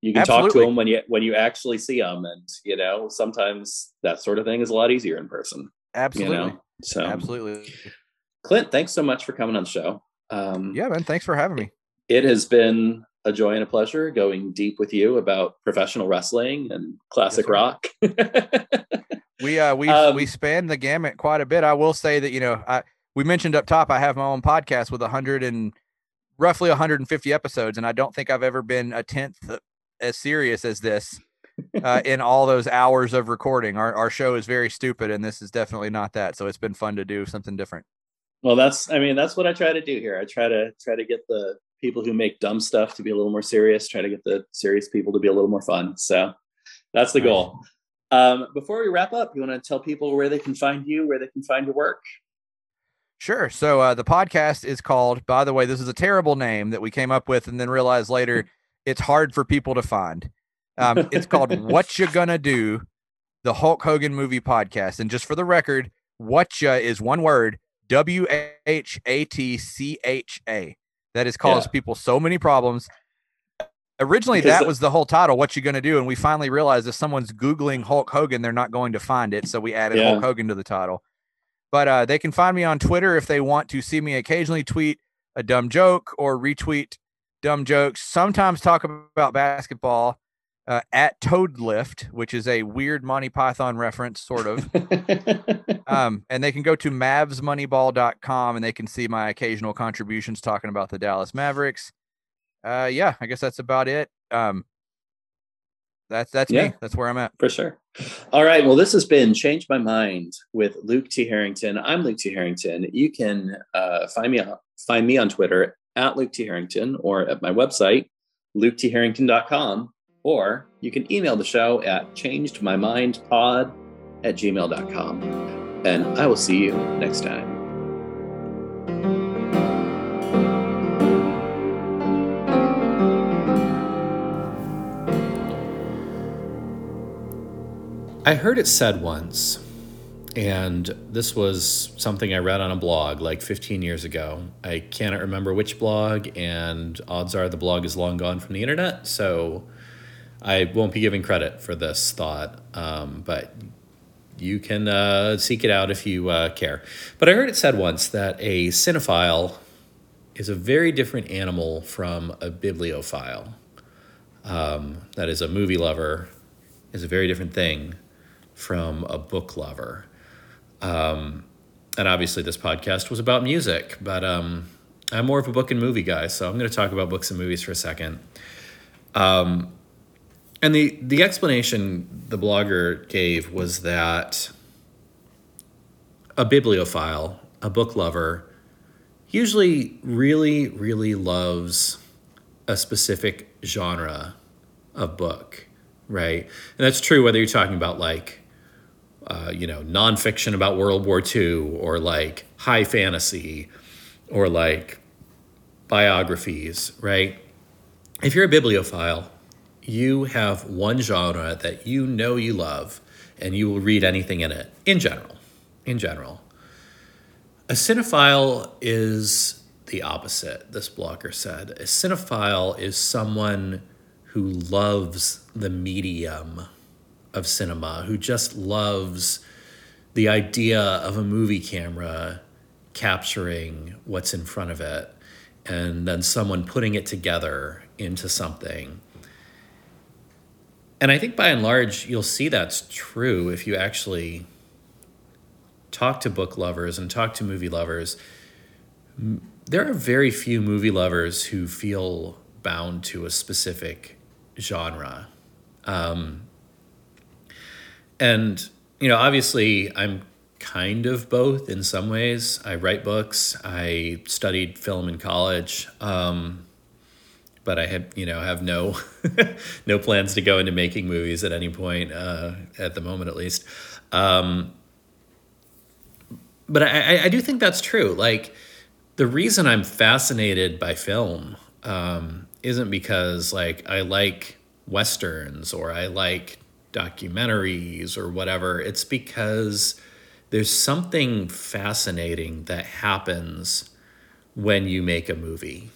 You can Absolutely. Talk to them when you when you actually see them, and you know sometimes that sort of thing is a lot easier in person. Absolutely. You know? So absolutely, Clint, thanks so much for coming on the show. Um, yeah, man, thanks for having me. It has been a joy and a pleasure going deep with you about professional wrestling and classic yes, rock. we uh, we um, we span the gamut quite a bit. I will say that you know I we mentioned up top I have my own podcast with a hundred and roughly one hundred fifty episodes, and I don't think I've ever been a tenth. Of, as serious as this uh, in all those hours of recording. Our, our show is very stupid and this is definitely not that. So it's been fun to do something different. Well, that's, I mean, that's what I try to do here. I try to try to get the people who make dumb stuff to be a little more serious, try to get the serious people to be a little more fun. So that's the goal. Um, before we wrap up, you want to tell people where they can find you, where they can find your work? Sure. So uh, the podcast is called, by the way, this is a terrible name that we came up with and then realized later, it's hard for people to find. Um, it's called What You Gonna Do, the Hulk Hogan Movie Podcast. And just for the record, whatcha is one word, W H A T C H A. That has caused yeah. people so many problems. Originally, because that was the whole title, What You Gonna Do? And we finally realized if someone's Googling Hulk Hogan, they're not going to find it. So we added yeah. Hulk Hogan to the title. But uh, they can find me on Twitter if they want to see me occasionally tweet a dumb joke or retweet dumb jokes. Sometimes talk about basketball uh, at Toad Lift, which is a weird Monty Python reference, sort of. um, and they can go to Mavs Money Ball dot com and they can see my occasional contributions talking about the Dallas Mavericks. Uh, yeah, I guess that's about it. Um, That's that's yeah, me. That's where I'm at. For sure. All right. Well, this has been Change My Mind with Luke T. Harrington. I'm Luke T. Harrington. You can uh, find me find me on Twitter at Luke T. Harrington or at my website, Luke T Harrington dot com, or you can email the show at changed my mind pod at gmail dot com. And I will see you next time. I heard it said once, and this was something I read on a blog like fifteen years ago. I cannot remember which blog, and odds are the blog is long gone from the internet, so I won't be giving credit for this thought, um, but you can uh, seek it out if you uh, care. But I heard it said once that a cinephile is a very different animal from a bibliophile. Um, that is, a movie lover is a very different thing from a book lover. Um, and obviously this podcast was about music, but um, I'm more of a book and movie guy, so I'm going to talk about books and movies for a second. Um, and the, the explanation the blogger gave was that a bibliophile, a book lover, usually really, really loves a specific genre of book, right? And that's true whether you're talking about like Uh, you know, nonfiction about World War Two, or like high fantasy, or like biographies, right? If you're a bibliophile, you have one genre that you know you love, and you will read anything in it, in general. In general. A cinephile is the opposite, this blogger said. A cinephile is someone who loves the medium of cinema, who just loves the idea of a movie camera capturing what's in front of it and then someone putting it together into something. And I think by and large, you'll see that's true if you actually talk to book lovers and talk to movie lovers. There are very few movie lovers who feel bound to a specific genre. Um, And, you know, obviously I'm kind of both in some ways. I write books. I studied film in college. Um, but I have, you know, have no no plans to go into making movies at any point, uh, at the moment at least. Um, but I, I do think that's true. Like, the reason I'm fascinated by film um, isn't because, like, I like Westerns or I like documentaries or whatever. It's because there's something fascinating that happens when you make a movie,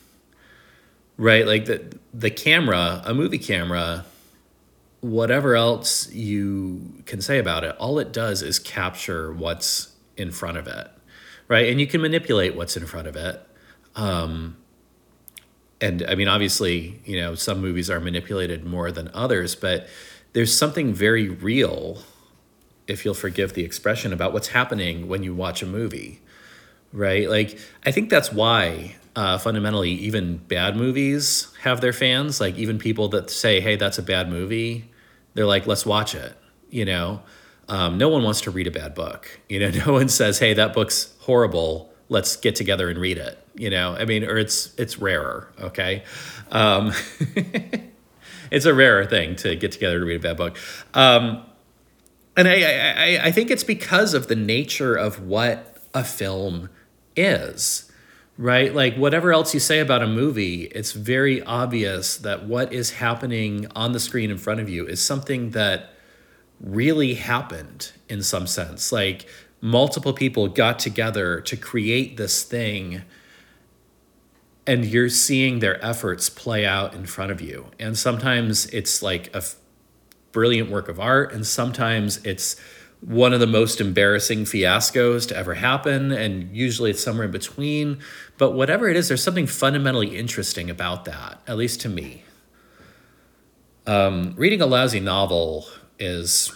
right? Like the the camera, a movie camera, whatever else you can say about it, all it does is capture what's in front of it, right? And you can manipulate what's in front of it. Um, and I mean, obviously, you know, some movies are manipulated more than others, but there's something very real, if you'll forgive the expression, about what's happening when you watch a movie, right? Like, I think that's why uh, fundamentally even bad movies have their fans. Like, even people that say, hey, that's a bad movie, they're like, let's watch it, you know? Um, no one wants to read a bad book. You know, no one says, hey, that book's horrible, let's get together and read it, you know? I mean, or it's, it's rarer, okay? Um, It's a rarer thing to get together to read a bad book. Um, and I, I, I think it's because of the nature of what a film is, right? Like, whatever else you say about a movie, it's very obvious that what is happening on the screen in front of you is something that really happened in some sense. Like, multiple people got together to create this thing, and you're seeing their efforts play out in front of you. And sometimes it's like a brilliant work of art, and sometimes it's one of the most embarrassing fiascos to ever happen, and usually it's somewhere in between. But whatever it is, there's something fundamentally interesting about that, at least to me. Um, reading a lousy novel is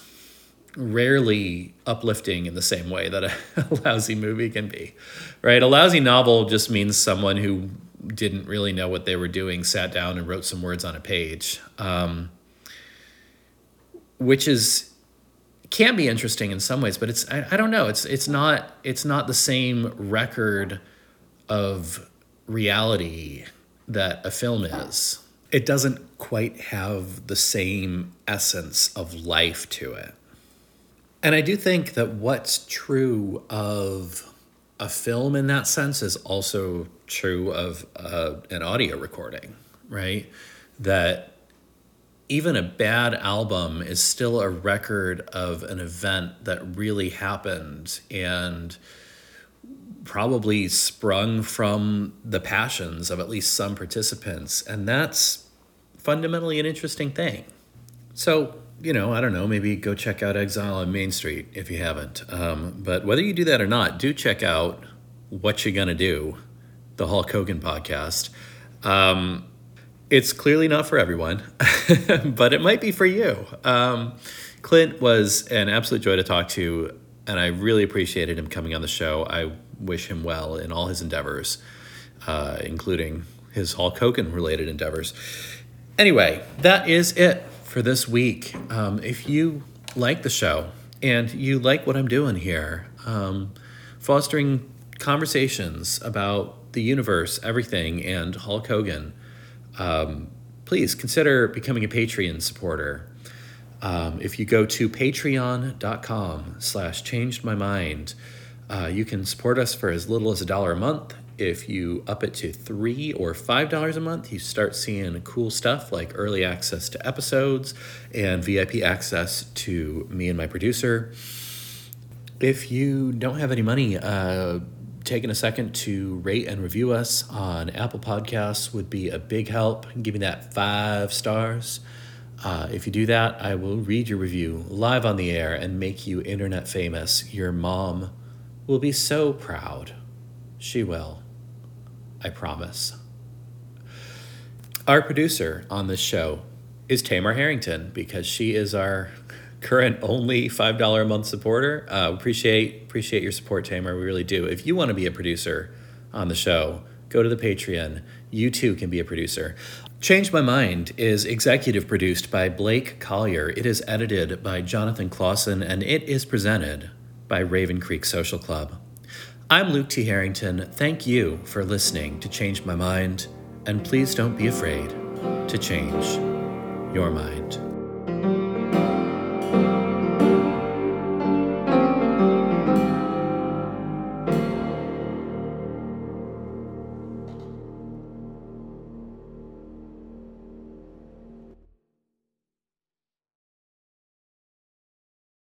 rarely uplifting in the same way that a, a lousy movie can be, right? A lousy novel just means someone who didn't really know what they were doing sat down and wrote some words on a page, um, which is can be interesting in some ways, but it's I, I don't know. It's it's not it's not the same record of reality that a film is. It doesn't quite have the same essence of life to it. And I do think that what's true of a film in that sense is also true of uh, an audio recording, right? That even a bad album is still a record of an event that really happened and probably sprung from the passions of at least some participants. And that's fundamentally an interesting thing. So, you know, I don't know, maybe go check out Exile on Main Street if you haven't. Um, but whether you do that or not, do check out What You Gonna Do, the Hulk Hogan podcast. Um, it's clearly not for everyone, but it might be for you. Um, Clint was an absolute joy to talk to, and I really appreciated him coming on the show. I wish him well in all his endeavors, uh, including his Hulk Hogan-related endeavors. Anyway, that is it for this week. Um, if you like the show and you like what I'm doing here, um, fostering conversations about the universe, everything, and Hulk Hogan, um, please consider becoming a Patreon supporter. Um, if you go to patreon.com slash changed my mind, uh, you can support us for as little as a dollar a month. If you up it to three or five dollars a month, you start seeing cool stuff like early access to episodes and V I P access to me and my producer. If you don't have any money, uh, taking a second to rate and review us on Apple Podcasts would be a big help. Give me that five stars. Uh, if you do that, I will read your review live on the air and make you internet famous. Your mom will be so proud. She will. I promise. Our producer on this show is Tamar Harrington, because she is our current only five dollars a month supporter. Uh, appreciate appreciate your support, Tamar. We really do. If you want to be a producer on the show, go to the Patreon. You too can be a producer. Change My Mind is executive produced by Blake Collier. It is edited by Jonathan Clausen, and it is presented by Raven Creek Social Club. I'm Luke T. Harrington. Thank you for listening to Change My Mind, and please don't be afraid to change your mind.